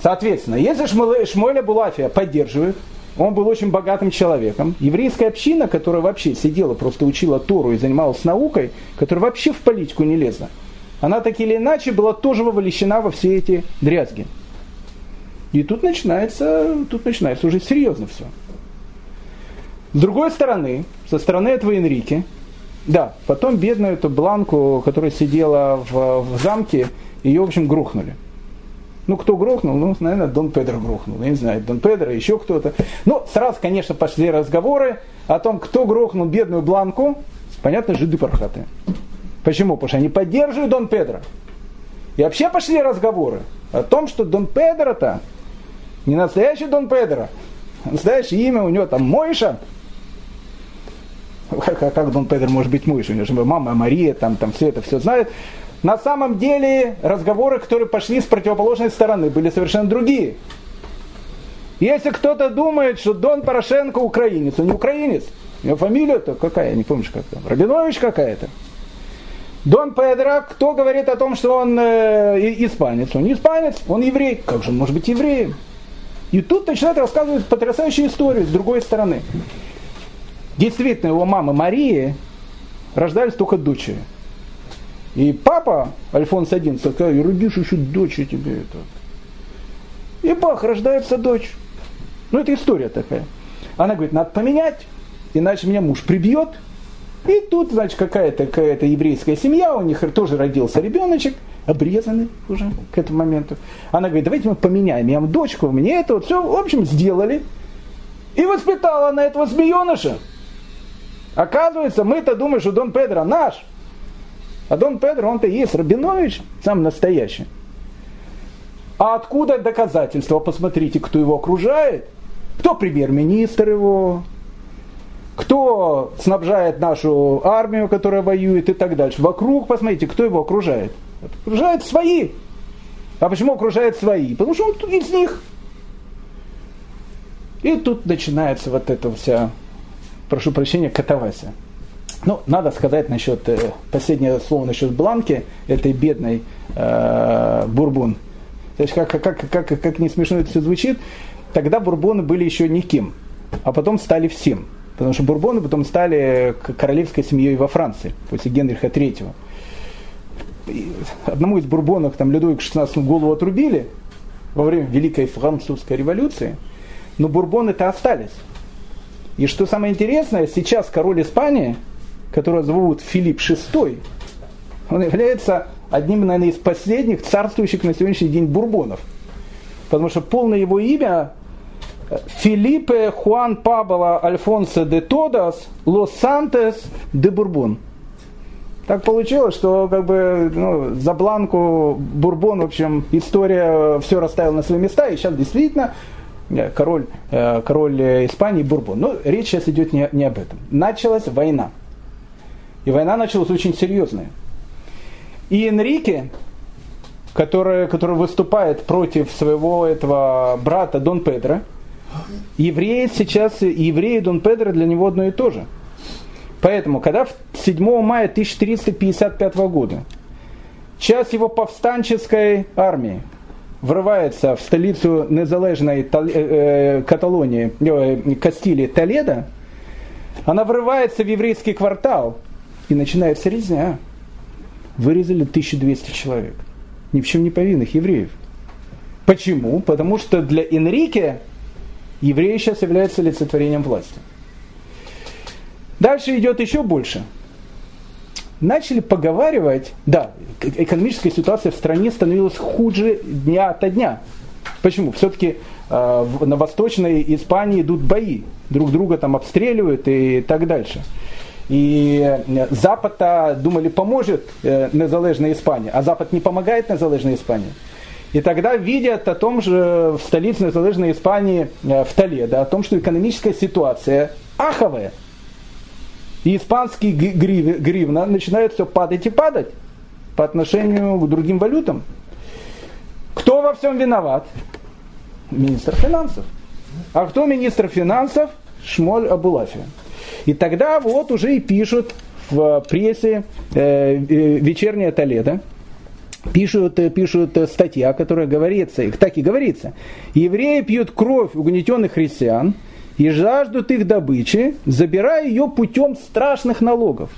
Соответственно, если Шмуэль Абулафия поддерживает, он был очень богатым человеком, еврейская община, которая вообще сидела, просто учила Тору и занималась наукой, которая вообще в политику не лезла, она так или иначе была тоже вовлечена во все эти дрязги. И тут начинается, тут начинается уже серьезно все. С другой стороны, со стороны этого Энрике, да, потом бедную эту Бланку, которая сидела в, в замке, ее, в общем, грохнули. Ну, кто грохнул? Ну, наверное, Дон Педро грохнул. Я не знаю, Дон Педро, еще кто-то. Ну, сразу, конечно, пошли разговоры о том, кто грохнул бедную Бланку. Понятно, жиды пархаты. Почему? Потому что они поддерживают Дон Педро. И вообще пошли разговоры о том, что Дон Педро-то не настоящий Дон Педро. Настоящее имя у него там Мойша. Как, как Дон Педро может быть мышь? У него же мама Мария, там, там все это все знают. На самом деле разговоры, которые пошли с противоположной стороны, были совершенно другие. Если кто-то думает, что Дон Порошенко украинец, он не украинец. У него фамилия-то какая, я не помню, как там, Рабинович какая-то. Дон Педро, кто говорит о том, что он э, испанец? Он не испанец, он еврей. Как же он может быть евреем? И тут начинают рассказывать потрясающую историю с другой стороны. Действительно, его мама Марии рождались только дочери. И папа, Альфонс Одиннадцатый, сказал: и родишь еще дочь тебе это. И бах, рождается дочь. Ну, это история такая. Она говорит: надо поменять, иначе меня муж прибьет. И тут, значит, какая-то, какая-то еврейская семья, у них тоже родился ребеночек, обрезанный уже к этому моменту. Она говорит: давайте мы поменяем, я вам дочку, мне это вот все, в общем, сделали. И воспитала она этого змееныша. Оказывается, мы-то думаем, что Дон Педро наш. А Дон Педро, он-то и есть Рабинович, сам настоящий. А откуда доказательства? Посмотрите, кто его окружает. Кто премьер-министр его, кто снабжает нашу армию, которая воюет, и так дальше. Вокруг, посмотрите, кто его окружает. Окружают свои. А почему окружают свои? Потому что он из них. И тут начинается вот эта вся, прошу прощения, катавасия. Ну, надо сказать насчет, последнее слово насчет Бланки, этой бедной э, Бурбон. То есть, как, как, как, как не смешно это все звучит, тогда Бурбоны были еще никем, а потом стали всем. Потому что Бурбоны потом стали королевской семьей во Франции, после Генриха Третьего. Одному из Бурбонов, там, Людовику шестнадцатому, голову отрубили во время Великой Французской революции, но Бурбоны-то остались. И что самое интересное, сейчас король Испании, которого зовут Филипп шестой, он является одним, наверное, из последних царствующих на сегодняшний день бурбонов. Потому что полное его имя Филиппе Хуан Пабло Альфонсо де Тодос Лос Сантос де Бурбон. Так получилось, что как бы, ну, за Бланку Бурбон, в общем, история все расставила на свои места, и сейчас действительно король, король Испании Бурбон. Но речь сейчас идет не, не об этом. Началась война. И война началась очень серьезная. И Энрике, который, который выступает против своего этого брата Дон Педро, евреи сейчас, евреи Дон Педро для него одно и то же. Поэтому, когда седьмого мая тысяча триста пятьдесят пятого года часть его повстанческой армии врывается в столицу незалежной Каталонии, Кастилии, Толедо, она врывается в еврейский квартал, и начинается резня. Вырезали тысячу двести человек. Ни в чем не повинных евреев. Почему? Потому что для Энрике евреи сейчас являются олицетворением власти. Дальше идет еще больше. Начали поговаривать, да, экономическая ситуация в стране становилась хуже дня ото дня. Почему? Все-таки э, на восточной Испании идут бои, друг друга там обстреливают и так дальше. И Запад-то думали, поможет э, незалежной Испании, а Запад не помогает незалежной Испании. И тогда видят о том же в столице незалежной Испании, э, в Толедо, о том, что экономическая ситуация аховая. И испанский грив, гривна начинает все падать и падать по отношению к другим валютам. Кто во всем виноват? Министр финансов. А кто министр финансов? Шмуэль Абулафия. И тогда вот уже и пишут в прессе э, «Вечернее Толедо», пишут, пишут статья, которая говорится, и так и говорится: «Евреи пьют кровь угнетенных христиан и жаждут их добычи, забирая ее путем страшных налогов.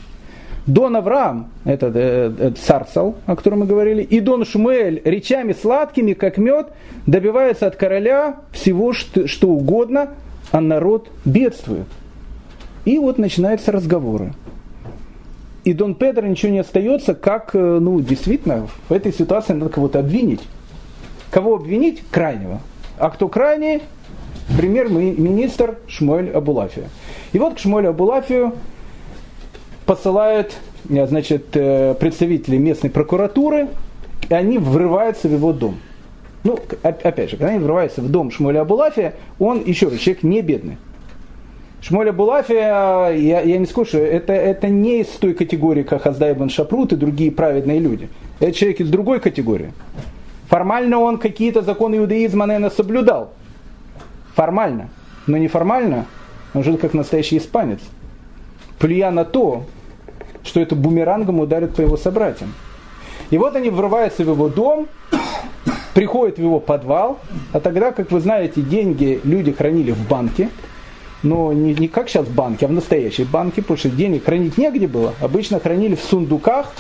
Дон Авраам, этот э, Царцаль, о котором мы говорили, и Дон Шмуэль речами сладкими, как мед, добиваются от короля всего, что, что угодно, а народ бедствует». И вот начинаются разговоры. И Дон Педро ничего не остается, как, ну, действительно, в этой ситуации надо кого-то обвинить. Кого обвинить? Крайнего. А кто крайний? Премьер-министр Шмуэль Абулафия. И вот к Шмуэлю Абулафию посылают, значит, представители местной прокуратуры, и они врываются в его дом. Ну, опять же, когда они врываются в дом Шмуэля Абулафия, он, еще раз, человек не бедный. Шмуэль Абулафия, я, я не скажу, это, это не из той категории, как Хасдай бен Шапрут и другие праведные люди. Это человек из другой категории. Формально он какие-то законы иудаизма, наверное, соблюдал. Формально. Но неформально он жил как настоящий испанец, плюя на то, что это бумерангом ударит по его собратьям. И вот они врываются в его дом, приходят в его подвал, а тогда, как вы знаете, деньги люди хранили в банке. но не, не как сейчас в банке, а в настоящей банке, потому что денег хранить негде было. Обычно хранили в сундуках.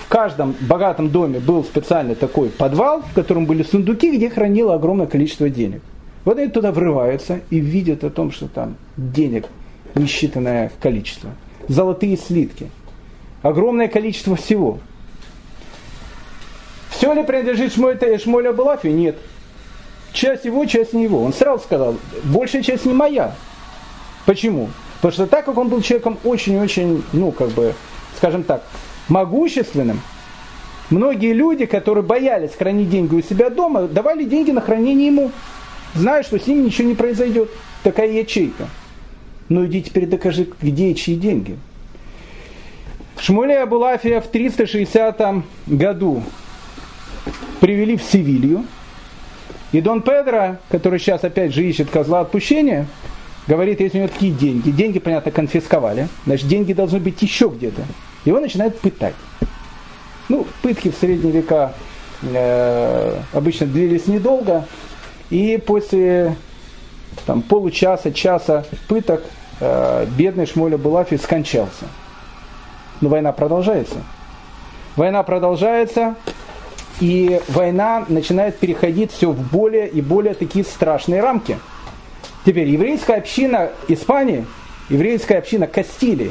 В каждом богатом доме был специально такой подвал, в котором были сундуки, где хранило огромное количество денег. Вот они туда врываются и видят о том, что там денег несчитанное количество. Золотые слитки. Огромное количество всего. Все ли принадлежит Шмуэлю Абулафию? Нет. Часть его, часть не его. Он сразу сказал, большая часть не моя. Почему? Потому что так как он был человеком очень-очень, ну как бы, скажем так, могущественным, многие люди, которые боялись хранить деньги у себя дома, давали деньги на хранение ему, зная, что с ним ничего не произойдет. Такая ячейка. Но иди теперь докажи, где и чьи деньги. Шмуэля Абулафия в триста шестидесятом году привели в Севилью. И Дон Педро, который сейчас опять же ищет козла отпущения, говорит, если у него такие деньги, деньги, понятно, конфисковали, значит, деньги должны быть еще где-то. Его начинают пытать. Ну, пытки в средние века э, обычно длились недолго, и после там, получаса, часа пыток э, бедный Шмуэль Абулафия скончался. Но война продолжается. Война продолжается, и война начинает переходить все в более и более такие страшные рамки. Теперь еврейская община Испании, еврейская община Кастилии,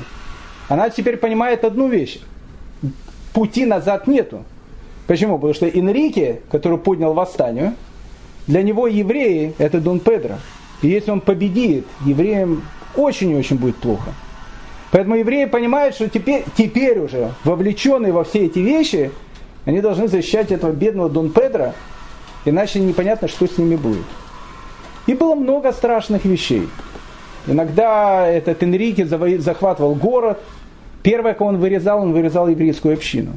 она теперь понимает одну вещь. Пути назад нету. Почему? Потому что Энрике, который поднял восстание, для него евреи – это Дон Педро. И если он победит, евреям очень и очень будет плохо. Поэтому евреи понимают, что теперь, теперь уже, вовлеченные во все эти вещи, они должны защищать этого бедного Дон Педро, иначе непонятно, что с ними будет. И было много страшных вещей. Иногда этот Энрике захватывал город. Первое, кого он вырезал, он вырезал еврейскую общину.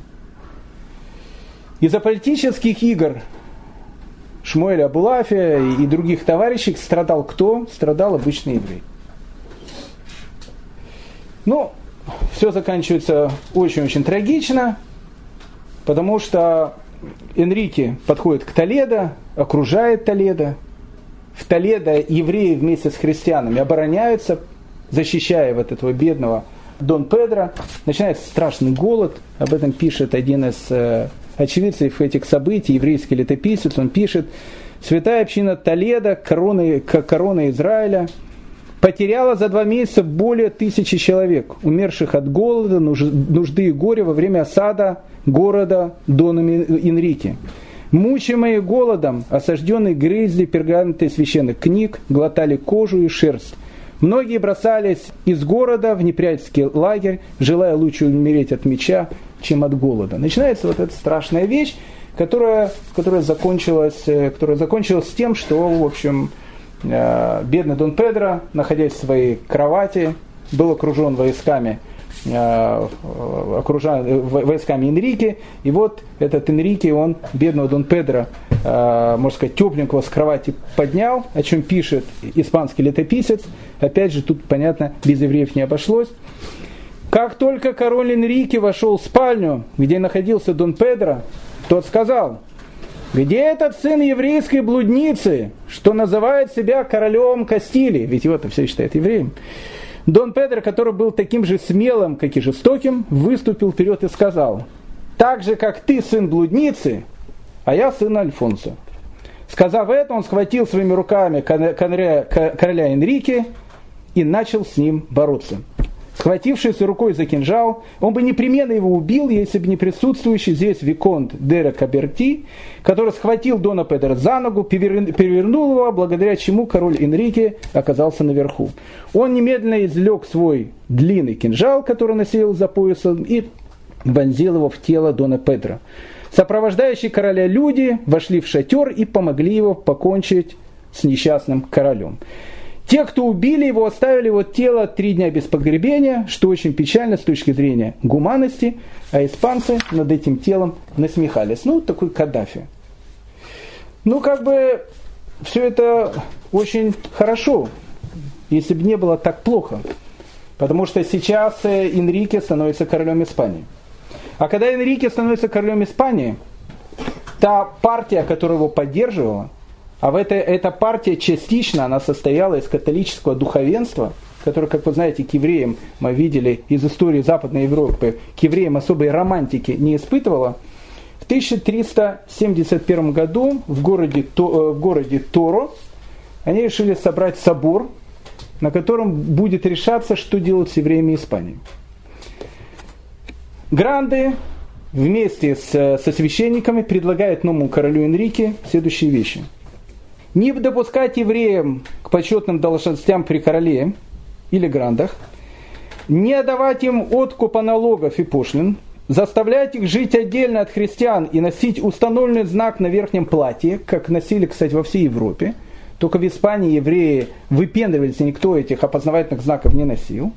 Из-за политических игр Шмуэля Абулафия и других товарищей страдал кто? Страдал обычный еврей. Ну, все заканчивается очень-очень трагично, потому что Энрике подходит к Толедо, окружает Толедо. В Толедо евреи вместе с христианами обороняются, защищая вот этого бедного Дон Педро. Начинается страшный голод. Об этом пишет один из э, очевидцев этих событий, еврейский летописец. Он пишет: «Святая община Толедо, корона, корона Израиля, потеряла за два месяца более тысячи человек, умерших от голода, нужды и горя во время осады города Доном Энрике. Мучимые голодом, осажденные грызли пергаменты священных книг, глотали кожу и шерсть. Многие бросались из города в неприятельский лагерь, желая лучше умереть от меча, чем от голода». Начинается вот эта страшная вещь, которая, которая, закончилась, которая закончилась тем, что, в общем, бедный Дон Педро, находясь в своей кровати, был окружен войсками. Окружен войсками Энрике, и вот этот Энрике, он бедного Дон Педро, можно сказать, тепленького с кровати поднял, о чем пишет испанский летописец. Опять же, тут, понятно, без евреев не обошлось. «Как только король Энрике вошел в спальню, где находился Дон Педро, тот сказал: где этот сын еврейской блудницы, что называет себя королем Кастилии?» Ведь его-то все считают евреем. Дон Педро, который был таким же смелым, как и жестоким, выступил вперед и сказал: «Так же, как ты сын блудницы, а я сын Альфонса». Сказав это, он схватил своими руками короля Энрике и начал с ним бороться. Схватившись рукой за кинжал, он бы непременно его убил, если бы не присутствующий здесь виконт Дере Каберти, который схватил Дона Педро за ногу, перевернул его, благодаря чему король Энрике оказался наверху. Он немедленно извлек свой длинный кинжал, который носил за поясом, и вонзил его в тело Дона Педро. Сопровождающие короля люди вошли в шатер и помогли его покончить с несчастным королем. Те, кто убили его, оставили его тело три дня без погребения, что очень печально с точки зрения гуманности, а испанцы над этим телом насмехались. Ну, такой Каддафи. Ну, как бы, все это очень хорошо, если бы не было так плохо. Потому что сейчас Энрике становится королем Испании. А когда Энрике становится королем Испании, та партия, которая его поддерживала, А в этой, эта партия частично она состояла из католического духовенства, которое, как вы знаете, к евреям, мы видели из истории Западной Европы, к евреям особой романтики не испытывала. В тысяча триста семьдесят первом году в городе, в городе Торо они решили собрать собор, на котором будет решаться, что делать с евреями Испании. Гранды вместе с, со священниками предлагают новому королю Энрике следующие вещи. Не допускать евреям к почетным должностям при короле или грандах, не давать им откупа налогов и пошлин, заставлять их жить отдельно от христиан и носить установленный знак на верхнем платье, как носили, кстати, во всей Европе. Только в Испании евреи выпендривались, и никто этих опознавательных знаков не носил.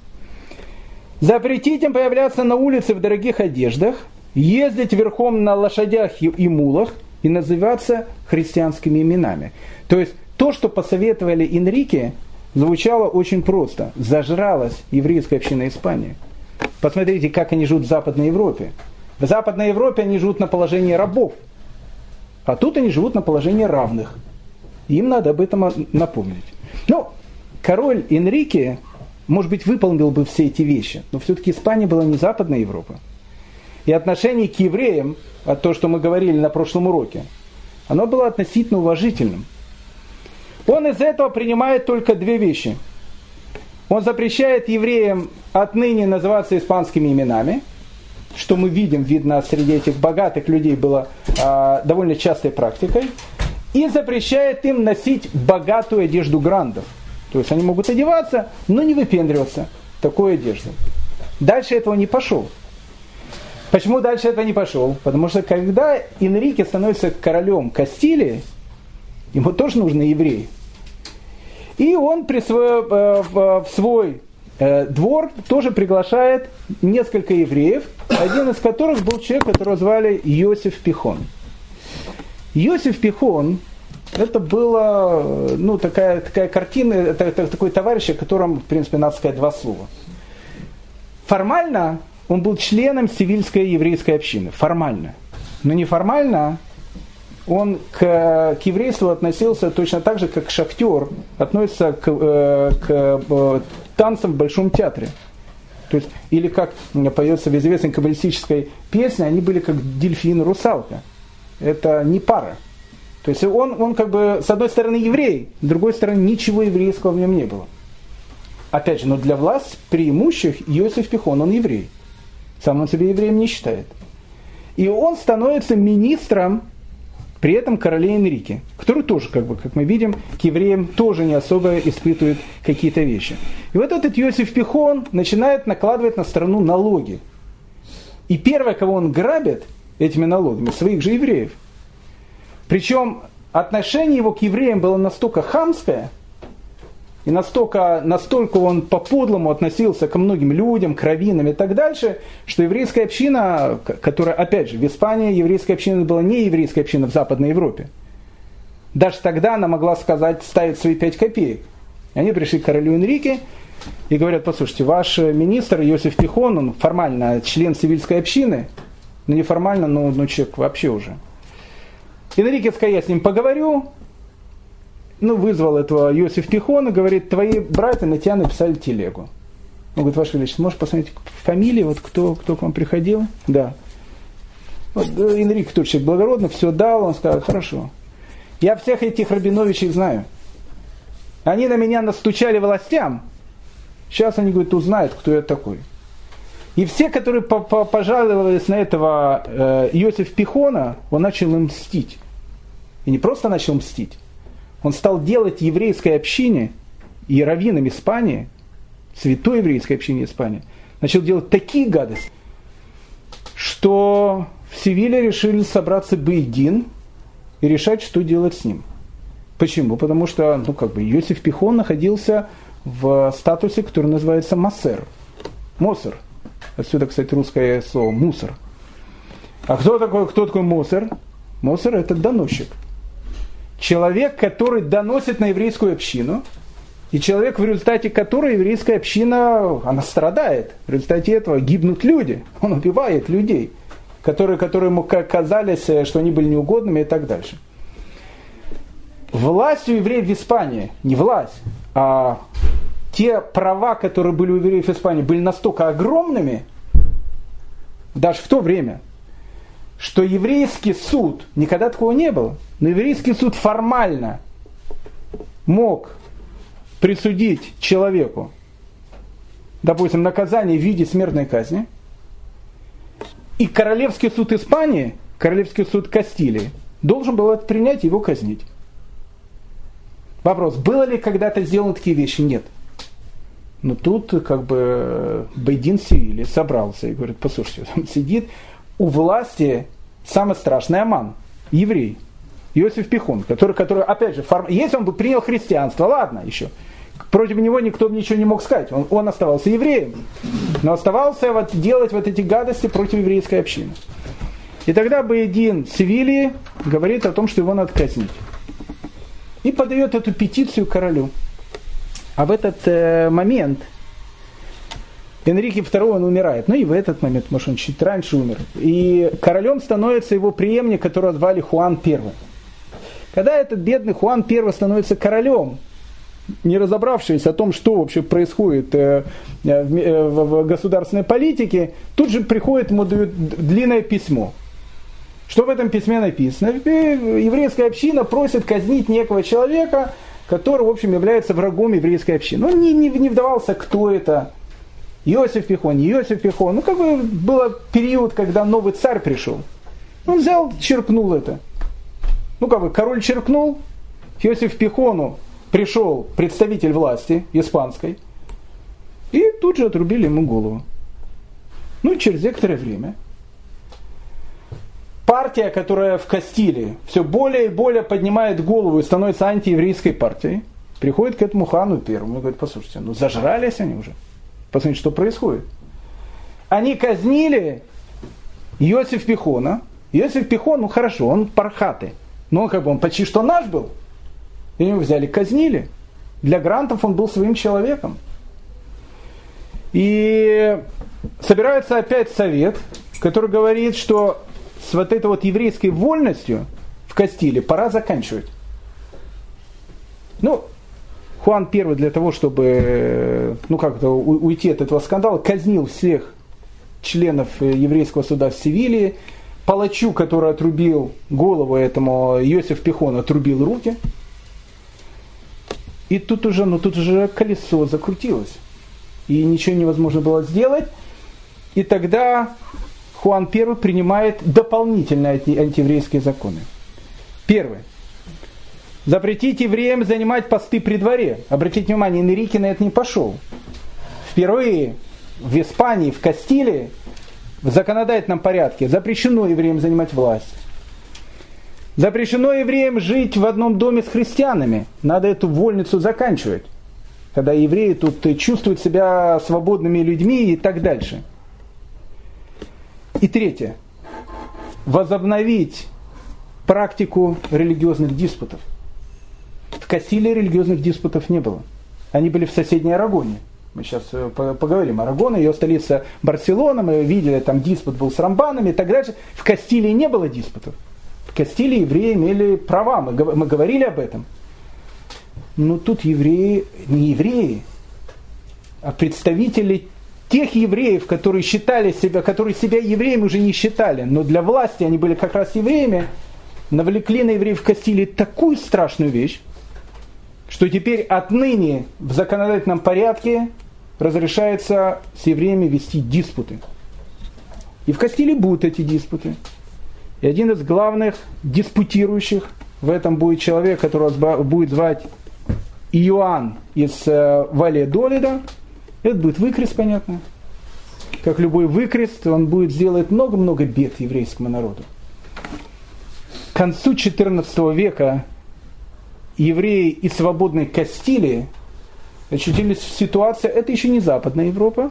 Запретить им появляться на улице в дорогих одеждах, ездить верхом на лошадях и мулах и называться христианскими именами. То есть то, что посоветовали Энрике, звучало очень просто. Зажралась еврейская община Испании. Посмотрите, как они живут в Западной Европе. В Западной Европе они живут на положении рабов, а тут они живут на положении равных. Им надо об этом напомнить. Ну, король Энрике, может быть, выполнил бы все эти вещи, но все-таки Испания была не Западная Европа. И отношение к евреям, от того, что мы говорили на прошлом уроке, оно было относительно уважительным. Он из этого принимает только две вещи. Он запрещает евреям отныне называться испанскими именами, что мы видим, видно, среди этих богатых людей было а, довольно частой практикой, и запрещает им носить богатую одежду грандов. То есть они могут одеваться, но не выпендриваться такой одеждой. Дальше этого не пошел. Почему дальше этого не пошел? Потому что когда Энрике становится королем Кастилии, ему тоже нужны евреи. И он при свой, э, в свой э, двор тоже приглашает несколько евреев, один из которых был человек, которого звали Иосеф Пихон. Иосиф Пихон, это была ну, такая, такая картина, это, такой товарищ, о котором, в принципе, надо сказать два слова. Формально он был членом Севильской еврейской общины. Формально. Но неформально он к, к еврейству относился точно так же, как шахтер относится к, к, к танцам в Большом театре. То есть, или как поется в известной каббалистической песне, они были как дельфин и русалка. Это не пара. То есть он, он как бы с одной стороны еврей, с другой стороны ничего еврейского в нем не было. Опять же, но для власть преимущих Иосиф Пихон, он еврей. Сам он себя евреем не считает. И он становится министром при этом короля Энрике, который тоже, как бы, как мы видим, к евреям тоже не особо испытывает какие-то вещи. И вот этот Иосиф Пихон начинает накладывать на страну налоги. И первое, кого он грабит этими налогами, своих же евреев. Причем отношение его к евреям было настолько хамское, и настолько, настолько он по-подлому относился ко многим людям, к раввинам и так дальше, что еврейская община, которая, опять же, в Испании еврейская община была не еврейская община в Западной Европе. Даже тогда она могла сказать, ставить свои пять копеек. Они пришли к королю Энрике и говорят: послушайте, ваш министр Иосиф Пихон, он формально член Севильской общины, но неформально, но ну, человек вообще уже. Энрике сказал: я с ним поговорю. Ну, вызвал этого Иосиф Пихона, говорит: твои братья на тебя написали телегу. Он говорит: ваше величество, можешь посмотреть фамилии, вот кто, кто к вам приходил? Да. Вот, Энрике тот человек благородный, все дал, он сказал: хорошо. Я всех этих Рабиновичей знаю. Они на меня настучали властям. Сейчас они, говорит, узнают, кто я такой. И все, которые пожаловались на этого э, Иосиф Пихона, он начал им мстить. И не просто начал мстить. Он стал делать еврейской общине и раввинам Испании, святой еврейской общине Испании, начал делать такие гадости, что в Севиле решили собраться бейдин и решать, что делать с ним. Почему? Потому что ну, как бы, Иосиф Пихон находился в статусе, который называется массер. Мосер. Отсюда, кстати, русское слово «мусор». А кто такой, кто такой мусор? Мусор – это доносчик. Человек, который доносит на еврейскую общину, и человек, в результате которого еврейская община, она страдает. В результате этого гибнут люди. Он убивает людей, которые, которые ему казались, что они были неугодными и так дальше. власть у евреев в Испании, не власть, а те права, которые были у евреев в Испании, были настолько огромными, даже в то время, что еврейский суд, никогда такого не было, но еврейский суд формально мог присудить человеку, допустим, наказание в виде смертной казни, и Королевский суд Испании, Королевский суд Кастилии, должен был это принять и его казнить. Вопрос, было ли когда-то сделаны такие вещи? Нет. Но тут как бы Бейдин Севильи собрался и говорит, послушайте, там сидит у власти самый страшный аман, еврей, Иосиф Пихон, который, который опять же, фор... если он бы принял христианство, ладно еще, против него никто бы ничего не мог сказать, он, он оставался евреем, но оставался вот делать вот эти гадости против еврейской общины. И тогда Бейдин Севильи говорит о том, что его надо казнить. И подает эту петицию королю. А в этот э, момент Энрике второй он умирает. Ну и в этот момент, может, он чуть раньше умер. И королем становится его преемник, которого звали Хуан Первый. Когда этот бедный Хуан Первый становится королем, не разобравшись о том, что вообще происходит э, э, в, в государственной политике, тут же приходит, ему дают длинное письмо. Что в этом письме написано? Еврейская община просит казнить некого человека, который, в общем, является врагом еврейской общины. Он не, не, не вдавался, кто это. Иосиф Пихон, не Иосиф Пихон. Ну, как бы был период, когда новый царь пришел. Он взял, черкнул это. Ну, как бы король черкнул. К Иосиф Пихону пришел представитель власти испанской. И тут же отрубили ему голову. Ну, через некоторое время партия, которая в Кастилии все более и более поднимает голову и становится антиеврейской партией, приходит к этому хану первому и говорит, послушайте, ну зажрались они уже. Посмотрите, что происходит. Они казнили Иосиф Пихона. Иосиф Пихон, ну хорошо, он пархаты. Но он как бы он почти что наш был. И его взяли, казнили. Для грантов он был своим человеком. И собирается опять совет, который говорит, что с вот этой вот еврейской вольностью в Кастилии пора заканчивать. Ну, Хуан Первый для того, чтобы ну как-то уйти от этого скандала, казнил всех членов еврейского суда в Севилье. Палачу, который отрубил голову этому Иосиф Пихон, отрубил руки. И тут уже, ну тут уже колесо закрутилось. И ничего невозможно было сделать. И тогда Хуан Первый принимает дополнительные антиеврейские законы. Первый. Запретить евреям занимать посты при дворе. Обратите внимание, Энрике на это не пошел. Впервые в Испании, в Кастилии, в законодательном порядке запрещено евреям занимать власть. Запрещено евреям жить в одном доме с христианами. Надо эту вольницу заканчивать. Когда евреи тут чувствуют себя свободными людьми и так дальше. И третье. Возобновить практику религиозных диспутов. В Кастилии религиозных диспутов не было. Они были в соседней Арагоне. Мы сейчас поговорим. Арагона, ее столица Барселона. Мы видели, там диспут был с рамбанами и так дальше. В Кастилии не было диспутов. В Кастилии евреи имели права. Мы, мы говорили об этом. Но тут евреи, не евреи, а представители тех евреев, которые считали себя, которые себя евреями уже не считали, но для власти они были как раз евреями, навлекли на евреев в Кастилии такую страшную вещь, что теперь отныне в законодательном порядке разрешается с евреями вести диспуты. И в Кастилии будут эти диспуты. И один из главных диспутирующих в этом будет человек, которого будет звать Иоанн из Вале-Долида. Это будет выкрест, понятно. Как любой выкрест, он будет сделать много-много бед еврейскому народу. К концу четырнадцатого века евреи из свободной Кастилии очутились в ситуации, это еще не Западная Европа,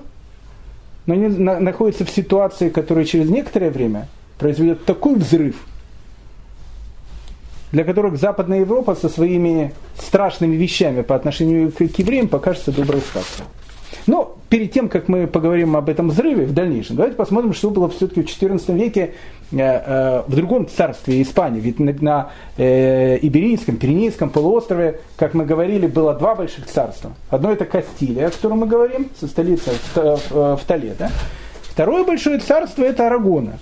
но они находятся в ситуации, которая через некоторое время произведет такой взрыв, для которых Западная Европа со своими страшными вещами по отношению к евреям покажется доброй сказкой. Но перед тем, как мы поговорим об этом взрыве в дальнейшем, давайте посмотрим, что было все-таки в четырнадцатом веке в другом царстве Испании. Ведь на Иберийском, Пиренейском полуострове, как мы говорили, было два больших царства. Одно это Кастилия, о котором мы говорим, со столицей в Толедо. Второе большое царство это Арагона.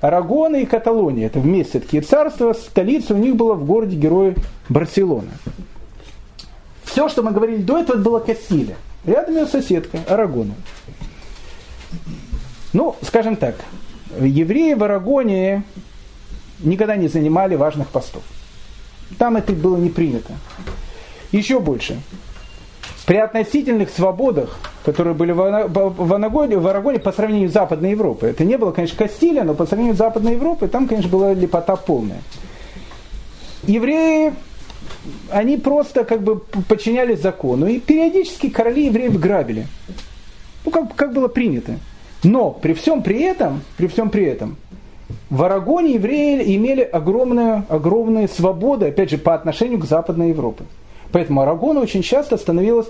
Арагона и Каталония, это вместе такие царства, столица у них была в городе Герои Барселона. Все, что мы говорили до этого, это была Кастилия. Рядом ее соседка, Арагона. Ну, скажем так, евреи в Арагоне никогда не занимали важных постов. Там это было не принято. Еще больше. При относительных свободах, которые были в Арагоне, в Арагоне по сравнению с Западной Европой, это не было, конечно, Кастилия, но по сравнению с Западной Европой, там, конечно, была лепота полная. Евреи... Они просто как бы подчинялись закону, и периодически короли евреев грабили. Ну, как, как было принято. Но при всем при этом, при всем при этом, в Арагоне евреи имели огромную, огромную свободу, опять же, по отношению к Западной Европе. Поэтому Арагона очень часто становилась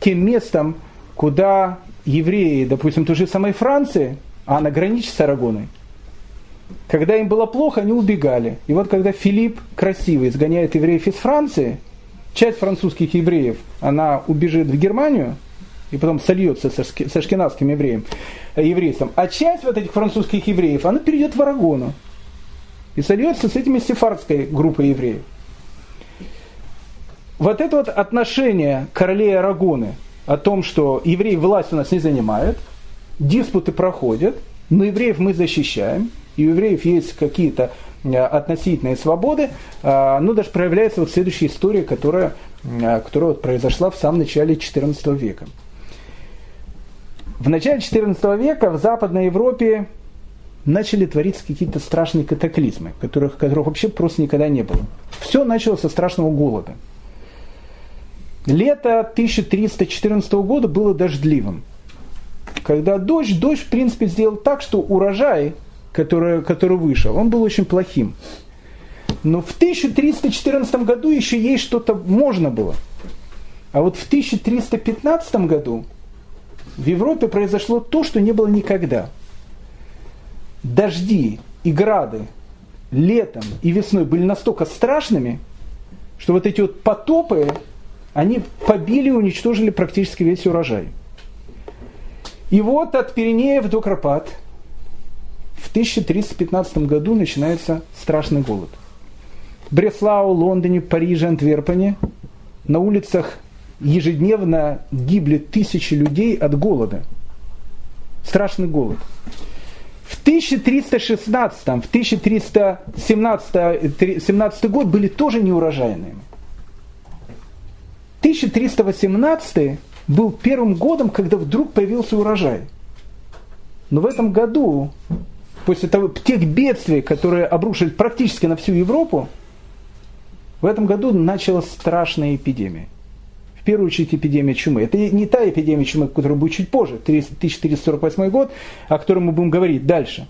тем местом, куда евреи, допустим, той же самой Франции, а она граничит с Арагоной, когда им было плохо, они убегали. И вот когда Филипп Красивый изгоняет евреев из Франции, часть французских евреев, она убежит в Германию и потом сольется с ашкеназским евреем, еврейством. А часть вот этих французских евреев, она перейдет в Арагону и сольется с этими сефардской группой евреев. Вот это вот отношение королей Арагоны о том, что евреи власть у нас не занимают, диспуты проходят, но евреев мы защищаем, и у евреев есть какие-то относительные свободы, но даже проявляется вот следующая история, которая, которая вот произошла в самом начале четырнадцатого века. В начале четырнадцатого века в Западной Европе начали твориться какие-то страшные катаклизмы, которых, которых вообще просто никогда не было. Все началось со страшного голода. Лето тысяча триста четырнадцатого года было дождливым. Когда дождь, дождь в принципе сделал так, что урожай, который, который вышел, он был очень плохим. Но в тысяча триста четырнадцатом году еще есть что-то можно было. А вот в тысяча триста пятнадцатом году в Европе произошло то, что не было никогда. Дожди и грады летом и весной были настолько страшными, что вот эти вот потопы, они побили и уничтожили практически весь урожай. И вот от Пиренеев до Карпат в тысяча триста пятнадцатом году начинается страшный голод. В Бреслау, Лондоне, Париже, Антверпене на улицах ежедневно гибли тысячи людей от голода. Страшный голод. В тысяча триста шестнадцатом, в тысяча триста семнадцатом, тысяча триста семнадцатый год были тоже неурожайными. тысяча триста восемнадцатый был первым годом, когда вдруг появился урожай. Но в этом году... После того, тех бедствий, которые обрушились практически на всю Европу, в этом году началась страшная эпидемия. В первую очередь эпидемия чумы. Это не та эпидемия чумы, которая будет чуть позже, тысяча триста сорок восьмой год, о которой мы будем говорить дальше.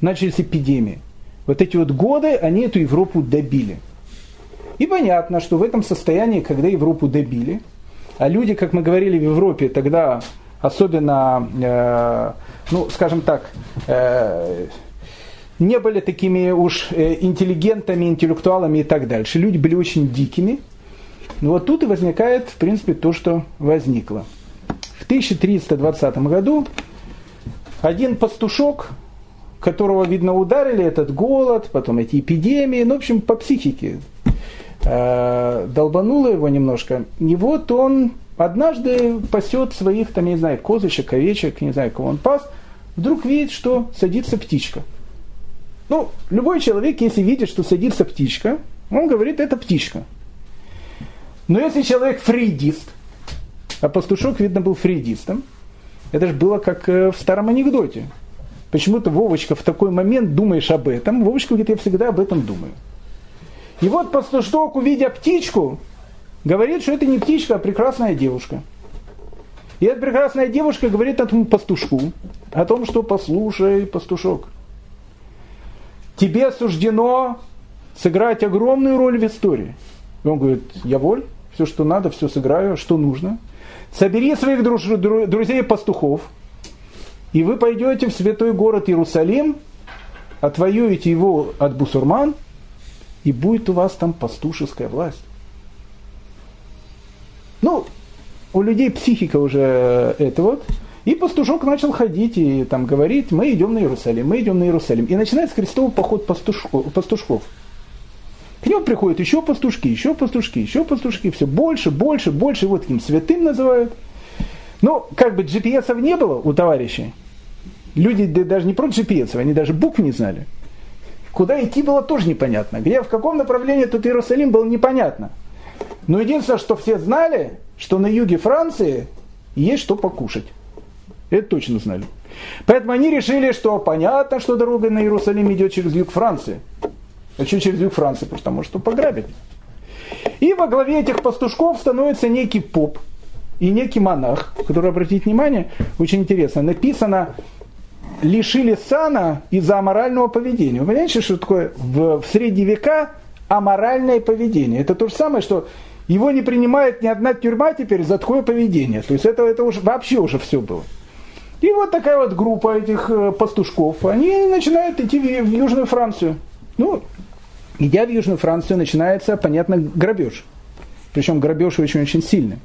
Начались эпидемии. Вот эти вот годы, они эту Европу добили. И понятно, что в этом состоянии, когда Европу добили, а люди, как мы говорили в Европе тогда, особенно, э, ну, скажем так, э, не были такими уж интеллигентами, интеллектуалами и так дальше. Люди были очень дикими. Но вот тут и возникает, в принципе, то, что возникло. В тысяча триста двадцатом году один пастушок, которого, видно, ударили этот голод, потом эти эпидемии, ну, в общем, по психике, э, долбануло его немножко. И вот он... Однажды пасет своих, там, не знаю, козочек, овечек, не знаю, кого он пас, вдруг видит, что садится птичка. Ну, любой человек, если видит, что садится птичка, он говорит, это птичка. Но если человек фрейдист, а пастушок, видно, был фрейдистом, это же было как в старом анекдоте. Почему-то, Вовочка, в такой момент думаешь об этом. Вовочка говорит, я всегда об этом думаю. И вот пастушок, увидя птичку, говорит, что это не птичка, а прекрасная девушка. И эта прекрасная девушка говорит этому пастушку о том, что послушай, пастушок, тебе суждено сыграть огромную роль в истории. И он говорит, я воль, все, что надо, все сыграю, что нужно. собери своих друж... друзей-пастухов, и вы пойдете в святой город Иерусалим, отвоюете его от бусурман, и будет у вас там пастушеская власть. Ну, у людей психика уже это вот. И пастушок начал ходить и там говорит: мы идем на Иерусалим, мы идем на Иерусалим. И начинается крестовый поход пастушков. К нему приходят еще пастушки, еще пастушки, еще пастушки. Все больше, больше, больше. Вот им святым называют. Ну, как бы джи пи эсов не было у товарищей. Люди даже не про джи пи эсов, они даже букв не знали. Куда идти было тоже непонятно. Где, в каком направлении тут Иерусалим было непонятно. Но единственное, что все знали, что на юге Франции есть что покушать. Это точно знали. Поэтому они решили, что понятно, что дорога на Иерусалим идет через юг Франции. А что через юг Франции? Потому что пограбят. И во главе этих пастушков становится некий поп и некий монах, который, обратите внимание, очень интересно, написано: лишили сана из-за аморального поведения. Вы понимаете, что такое в, в средние века аморальное поведение? Это то же самое, что его не принимает ни одна тюрьма теперь за такое поведение. То есть это, это уже, вообще уже все было. И вот такая вот группа этих пастушков, они начинают идти в, в Южную Францию. Ну, идя в Южную Францию, начинается, понятно, грабеж. Причем грабеж очень-очень сильный.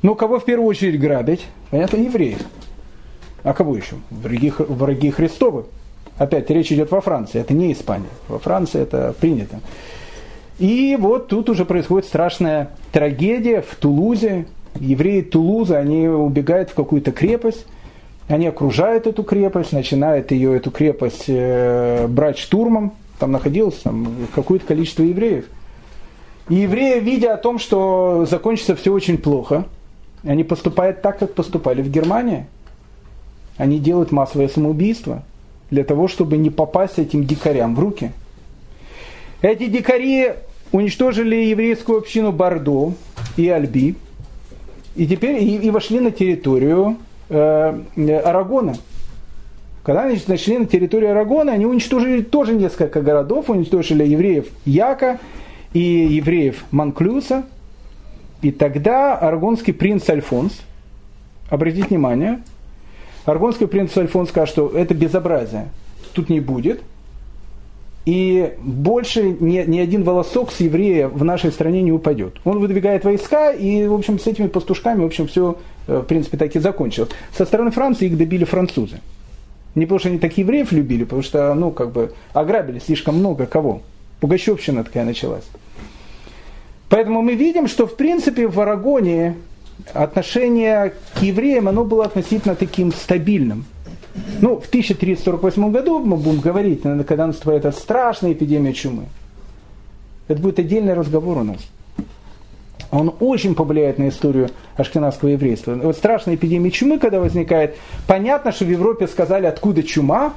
Но кого в первую очередь грабить? Понятно, евреев. А кого еще? Враги, враги Христовы. Опять речь идет во Франции, это не Испания. Во Франции это принято. И вот тут уже происходит страшная трагедия в Тулузе. Евреи Тулуза, они убегают в какую-то крепость, они окружают эту крепость, начинают ее, эту крепость, э, брать штурмом. Там находилось там какое-то количество евреев. И евреи, видя о том, что закончится все очень плохо, они поступают так, как поступали в Германии. Они делают массовое самоубийство для того, чтобы не попасть этим дикарям в руки. Эти дикари уничтожили еврейскую общину Бордо и Альби, и теперь и, и вошли на территорию э, Арагона. Когда они начали на территорию Арагона, они уничтожили тоже несколько городов, уничтожили евреев Яка и евреев Манклюса. И тогда арагонский принц Альфонс, обратите внимание, арагонский принц Альфонс скажет, что это безобразие, тут не будет. И больше ни, ни один волосок с еврея в нашей стране не упадет. Он выдвигает войска, и, в общем, с этими пастушками, в общем, все, в принципе, так и закончилось. Со стороны Франции их добили французы. Не потому, что они так евреев любили, потому что, ну, как бы, ограбили слишком много кого. Пугачевщина такая началась. Поэтому мы видим, что, в принципе, в Арагоне отношение к евреям, оно было относительно таким стабильным. Ну, в тысяча триста сорок восьмом году, мы будем говорить, когда наступает эта страшная эпидемия чумы, это будет отдельный разговор у нас. Он очень повлияет на историю ашкеназского еврейства. Вот страшная эпидемия чумы, когда возникает, понятно, что в Европе сказали, откуда чума,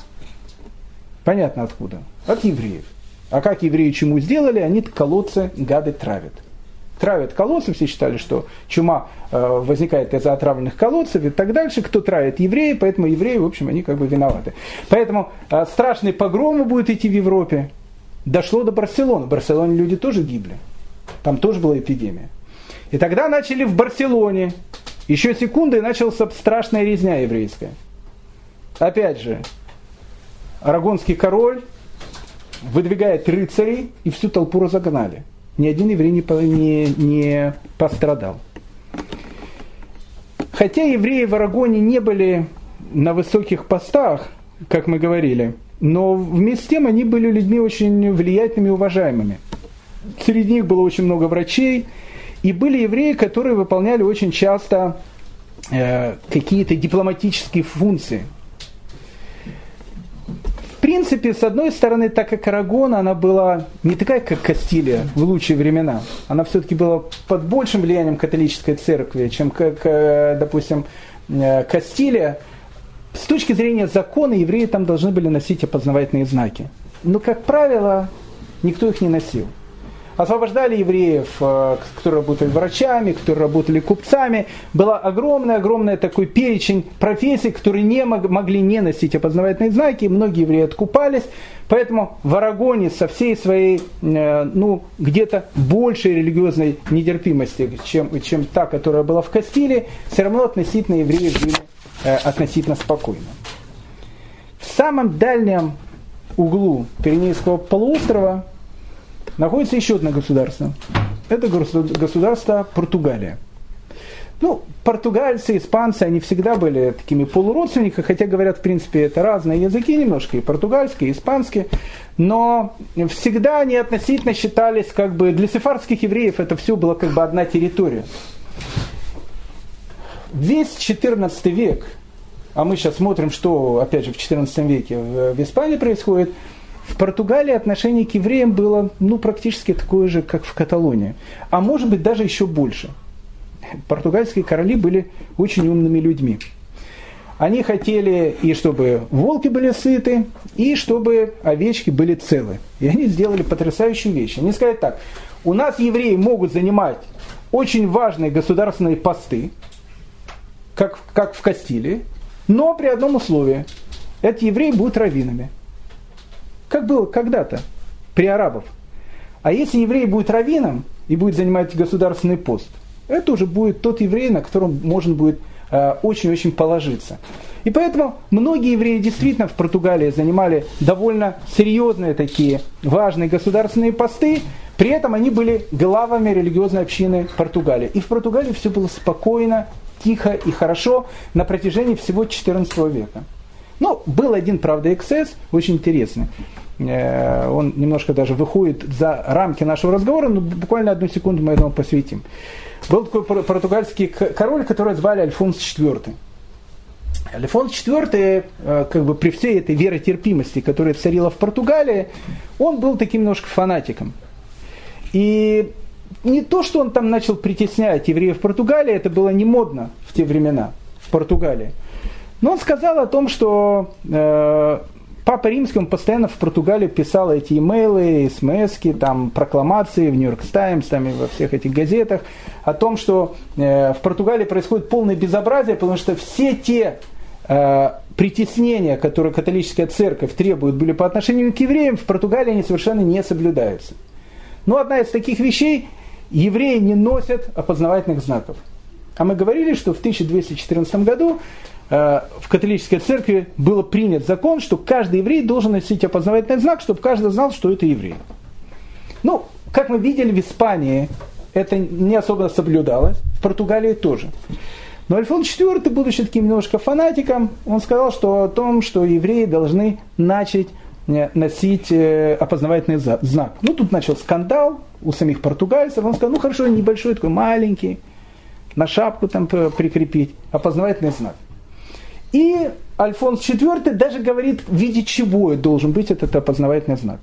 понятно откуда, от евреев. А как евреи чуму сделали, они колодцы, гады травят. Травят колодцы, все считали, что чума возникает из-за отравленных колодцев и так дальше. Кто травит? Евреи, поэтому евреи, в общем, они как бы виноваты. Поэтому страшные погромы будут идти в Европе. Дошло до Барселоны. В Барселоне люди тоже гибли. Там тоже была эпидемия. И тогда начали в Барселоне. Еще секунды, и началась страшная резня еврейская. Опять же, арагонский король выдвигает рыцарей, и всю толпу разогнали. Ни один еврей не, не, не пострадал. Хотя евреи в Арагоне не были на высоких постах, как мы говорили, но вместе с тем они были людьми очень влиятельными и уважаемыми. Среди них было очень много врачей, и были евреи, которые выполняли очень часто э, какие-то дипломатические функции. В принципе, с одной стороны, так как Арагон, она была не такая, как Кастилия в лучшие времена. Она все-таки была под большим влиянием католической церкви, чем, как, допустим, Кастилия. С точки зрения закона, евреи там должны были носить опознавательные знаки. Но, как правило, никто их не носил. освобождали евреев, которые работали врачами, которые работали купцами. Была огромная-огромная такой перечень профессий, которые не могли не носить опознавательные знаки, и многие евреи откупались. Поэтому в Арагоне со всей своей, ну, где-то большей религиозной нетерпимости, чем, чем та, которая была в Кастилии, все равно относительно евреев были относительно спокойно. В самом дальнем углу Пиренейского полуострова находится еще одно государство. Это государство Португалия. Ну, португальцы, испанцы, они всегда были такими полуродственниками, хотя говорят, в принципе, это разные языки немножко, и португальский, и испанский, но всегда они относительно считались, как бы, для сефардских евреев это все было как бы одна территория. Весь четырнадцатый век, а мы сейчас смотрим, что, опять же, в четырнадцатом веке в Испании происходит, в Португалии отношение к евреям было, ну, практически такое же, как в Каталонии, а может быть даже еще больше. Португальские короли были очень умными людьми. Они хотели, и чтобы волки были сыты, и чтобы овечки были целы. И они сделали потрясающие вещи. Они сказали так: у нас евреи могут занимать очень важные государственные посты, как, как в Кастилии, но при одном условии: эти евреи будут раввинами. Как было когда-то при арабов. А если еврей будет раввином и будет занимать государственный пост, это уже будет тот еврей, на котором можно будет э, очень-очень положиться. И поэтому многие евреи действительно в Португалии занимали довольно серьезные такие важные государственные посты, при этом они были главами религиозной общины Португалии. И в Португалии все было спокойно, тихо и хорошо на протяжении всего четырнадцатого века. Ну, был один, правда, эксцесс, очень интересный. Он немножко даже выходит за рамки нашего разговора, но буквально одну секунду мы этому посвятим. Был такой португальский король, которого звали Альфонс четвёртый. Альфонс четвёртый, как бы при всей этой веротерпимости, которая царила в Португалии, он был таким немножко фанатиком. И не то, что он там начал притеснять евреев в Португалии, это было не модно в те времена в Португалии. Но он сказал о том, что э, Папа Римский, он постоянно в Португалии писал эти имейлы, смски, там, прокламации в Нью-Йорк Таймс, там и во всех этих газетах, о том, что э, в Португалии происходит полное безобразие, потому что все те э, притеснения, которые католическая церковь требует были по отношению к евреям, в Португалии они совершенно не соблюдаются. Но одна из таких вещей: евреи не носят опознавательных знаков. А мы говорили, что в тысяча двести четырнадцатом году в католической церкви был принят закон, что каждый еврей должен носить опознавательный знак, чтобы каждый знал, что это еврей. Ну, как мы видели, в Испании это не особо соблюдалось, в Португалии тоже. Но Альфонс четвёртый, будучи таким немножко фанатиком, он сказал, что о том, что евреи должны начать носить опознавательный знак. Ну, тут начал скандал у самих португальцев. Он сказал: ну хорошо, небольшой, такой маленький, на шапку там прикрепить опознавательный знак. И Альфонс четвёртый даже говорит, в виде чего должен быть этот опознавательный знак.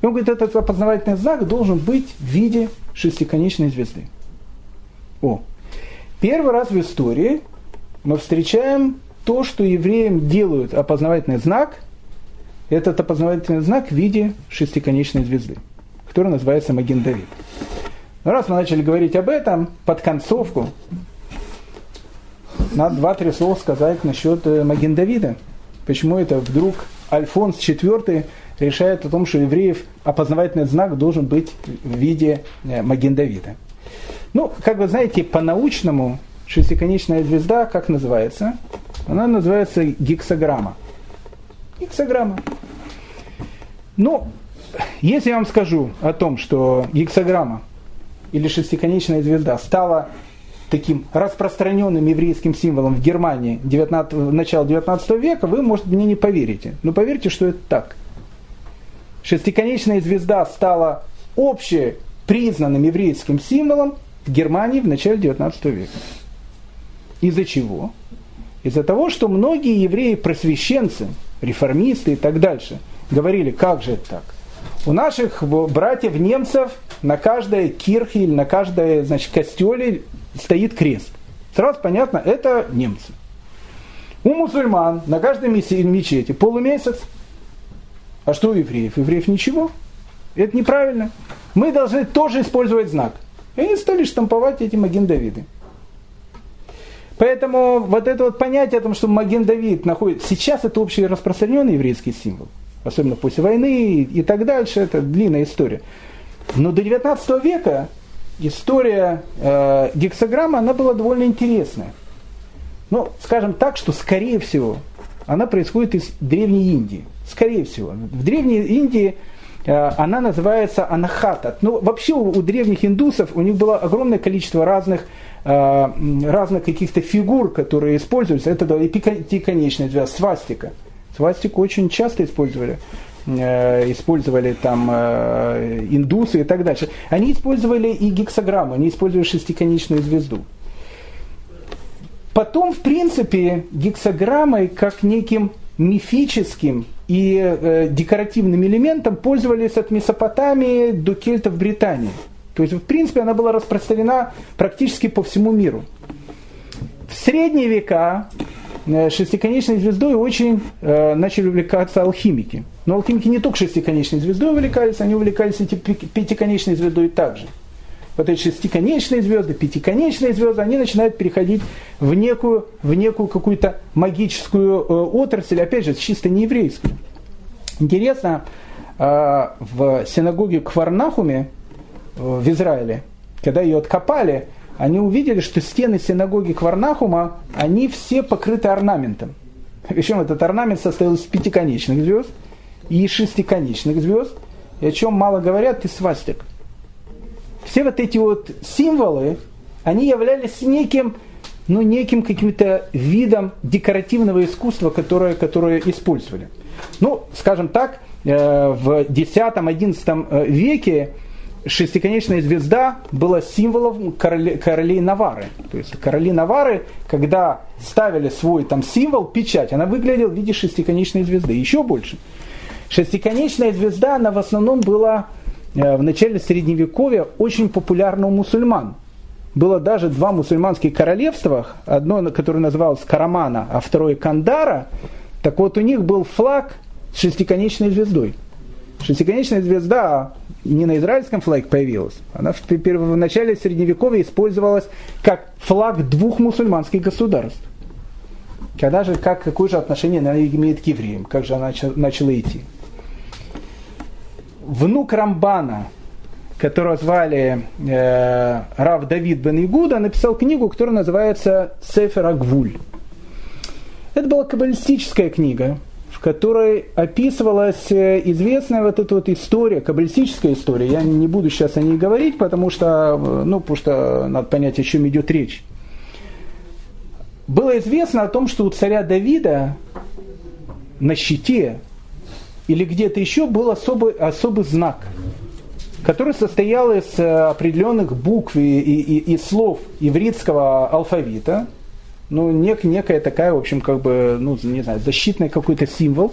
И он говорит, этот опознавательный знак должен быть в виде шестиконечной звезды. О, первый раз в истории мы встречаем то, что евреям делают опознавательный знак. Этот опознавательный знак в виде шестиконечной звезды, который называется Маген Давид. Но раз мы начали говорить об этом, под концовку надо два-три слова сказать насчет Маген Давида. Почему это вдруг Альфонс четвёртый решает о том, что евреев опознавательный знак должен быть в виде Маген Давида? Ну, как вы знаете, по-научному шестиконечная звезда как называется? Она называется гексаграмма. Гексаграмма. Ну, если я вам скажу о том, что гексаграмма или шестиконечная звезда стала таким распространенным еврейским символом в Германии начала девятнадцатого века, вы, может, мне не поверите. Но поверьте, что это так. Шестиконечная звезда стала общепризнанным еврейским символом в Германии в начале девятнадцатого века. Из-за чего? Из-за того, что многие евреи-просвещенцы, реформисты и так дальше говорили: как же это так? У наших братьев-немцев на каждой кирхе или на каждой, значит, костеле стоит крест. Сразу понятно, это немцы. У мусульман на каждой мечети полумесяц. А что у евреев? У евреев ничего. Это неправильно. мы должны тоже использовать знак. И они стали штамповать эти Маген Давиды. Поэтому вот это вот понятие о том, что Маген Давид находится... Сейчас это общераспространенный еврейский символ, особенно после войны и так дальше, это длинная история. Но до девятнадцатого века история э, гексаграммы, она была довольно интересная. Ну, скажем так, что, скорее всего, она происходит из Древней Индии. Скорее всего. В Древней Индии э, она называется анахата. Ну, вообще у, у древних индусов, у них было огромное количество разных, э, разных каких-то фигур, которые используются. Это да, и пятиконечная звезда, свастика. Свастику очень часто использовали. использовали там индусы и так дальше. Они использовали и гексаграмму, они использовали шестиконечную звезду. Потом, в принципе, гексаграммой как неким мифическим и декоративным элементом пользовались от Месопотамии до кельтов Британии. То есть, в принципе, она была распространена практически по всему миру. В средние века шестиконечной звездой очень э, начали увлекаться алхимики. Но алхимики не только шестиконечной звездой увлекались, они увлекались и пятиконечной звездой также. Вот эти шестиконечные звезды, пятиконечные звезды, они начинают переходить в некую, в некую какую-то магическую э, отрасль, опять же, чисто не еврейскую. Интересно, э, в синагоге Кварнахуме э, в Израиле, когда ее откопали, они увидели, что стены синагоги Кварнахума, они все покрыты орнаментом. Причем этот орнамент состоял из пятиконечных звезд и шестиконечных звезд, и о чем мало говорят, и свастик. Все вот эти вот символы, они являлись неким, ну, неким каким-то видом декоративного искусства, которое, которое использовали. Ну, скажем так, в десятом-одиннадцатом веке шестиконечная звезда была символом короли, королей Навары. То есть короли Навары, когда ставили свой там символ, печать, она выглядела в виде шестиконечной звезды. Еще больше. Шестиконечная звезда, она в основном была э, в начале Средневековья очень популярна у мусульман. Было даже два мусульманских королевства, одно, которое называлось Карамана, а второе Кандара. Так вот, у них был флаг с шестиконечной звездой. Шестиконечная звезда не на израильском флаге появилась, она в, в начале Средневековья использовалась как флаг двух мусульманских государств. Когда же, как, какое же отношение она имеет к евреям, как же она начала, начала идти? Внук Рамбана, которого звали э, Рав Давид бен Иегуда, написал книгу, которая называется «Сефер ха-Гвуль». Это была каббалистическая книга, в которой описывалась известная вот эта вот история, каббалистическая история. Я не буду сейчас о ней говорить, потому что, ну, потому что надо понять, о чем идет речь. Было известно о том, что у царя Давида на щите или где-то еще был особый, особый знак, который состоял из определенных букв и, и, и слов ивритского алфавита. Ну, нек, некая такая, в общем, как бы, ну, не знаю, защитный какой-то символ,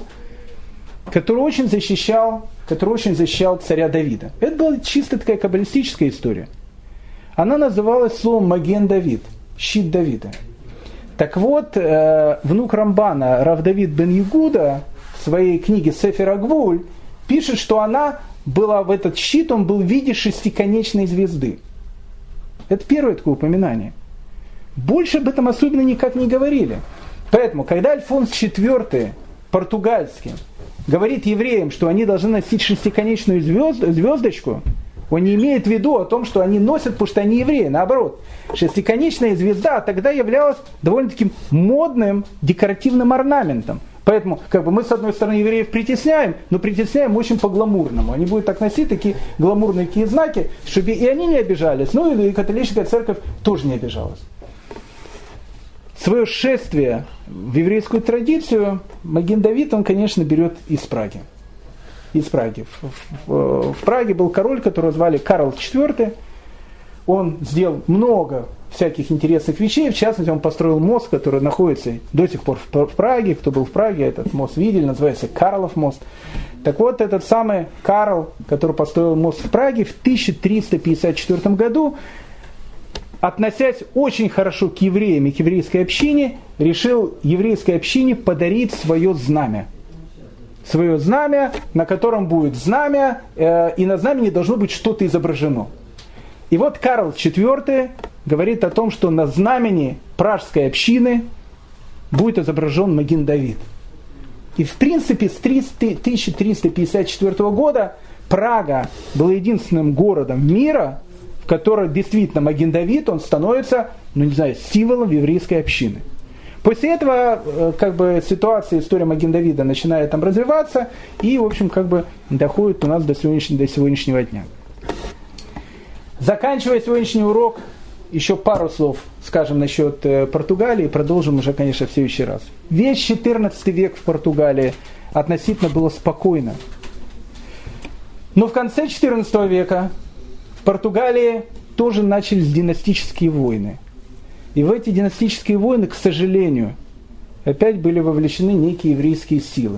который очень защищал, который очень защищал царя Давида. Это была чисто такая каббалистическая история. Она называлась словом «Маген Давид», «Щит Давида». Так вот, э, внук Рамбана, Рав Давид бен Иегуда, в своей книге «Сефер ха-Гвуль» пишет, что она была, в этот щит, он был в виде шестиконечной звезды. Это первое такое упоминание. Больше об этом особенно никак не говорили. Поэтому, когда Альфонс четвёртый, португальский, говорит евреям, что они должны носить шестиконечную звезд, звездочку, он не имеет в виду о том, что они носят, потому что они евреи. Наоборот, шестиконечная звезда тогда являлась довольно-таки модным декоративным орнаментом. Поэтому как бы, мы, с одной стороны, евреев притесняем, но притесняем очень по-гламурному. Они будут так носить такие гламурные такие знаки, чтобы и они не обижались, ну и католическая церковь тоже не обижалась. Свое шествие в еврейскую традицию Маген Давид, он, конечно, берет из Праги. Из Праги. В, в, в Праге был король, которого звали Карл четвёртый. Он сделал много всяких интересных вещей. В частности, он построил мост, который находится до сих пор в, в Праге. Кто был в Праге, этот мост видели, называется Карлов мост. Так вот, этот самый Карл, который построил мост в Праге в тысяча триста пятьдесят четвёртом году, относясь очень хорошо к евреям и к еврейской общине, решил еврейской общине подарить свое знамя. свое знамя, на котором будет знамя, э, и на знамени должно быть что-то изображено. И вот Карл четвёртый говорит о том, что на знамени пражской общины будет изображен Маген Давид. И в принципе с тысяча триста пятьдесят четвёртого года Прага была единственным городом мира, в котором действительно Маген Давид, он становится, ну не знаю, символом еврейской общины. После этого как бы, ситуация, история Маген Давида начинает там развиваться и, в общем, как бы доходит у нас до сегодняшнего, до сегодняшнего дня. Заканчивая сегодняшний урок, еще пару слов скажем насчет Португалии, продолжим уже, конечно, в следующий раз. Весь четырнадцатый век в Португалии относительно было спокойно. Но в конце четырнадцатого века в Португалии тоже начались династические войны. И в эти династические войны, к сожалению, опять были вовлечены некие еврейские силы.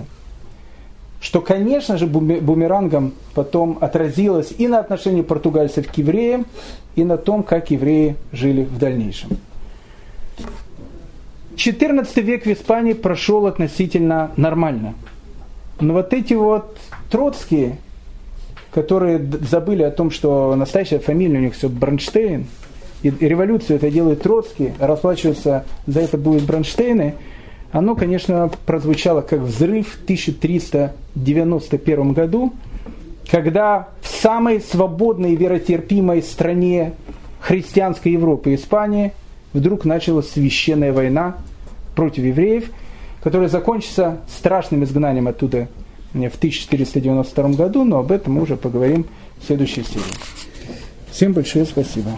Что, конечно же, бумерангом потом отразилось и на отношении португальцев к евреям, и на том, как евреи жили в дальнейшем. четырнадцатый век в Испании прошел относительно нормально. Но вот эти вот троцкие, которые забыли о том, что настоящая фамилия у них все Бронштейн, и революцию это делает Троцкий, расплачиваться за это будут Бронштейны, оно, конечно, прозвучало как взрыв в тысяча триста девяносто первом году, когда в самой свободной и веротерпимой стране христианской Европы, Испании, вдруг началась священная война против евреев, которая закончится страшным изгнанием оттуда в тысяча четыреста девяносто втором году, но об этом мы уже поговорим в следующей серии. Всем большое спасибо.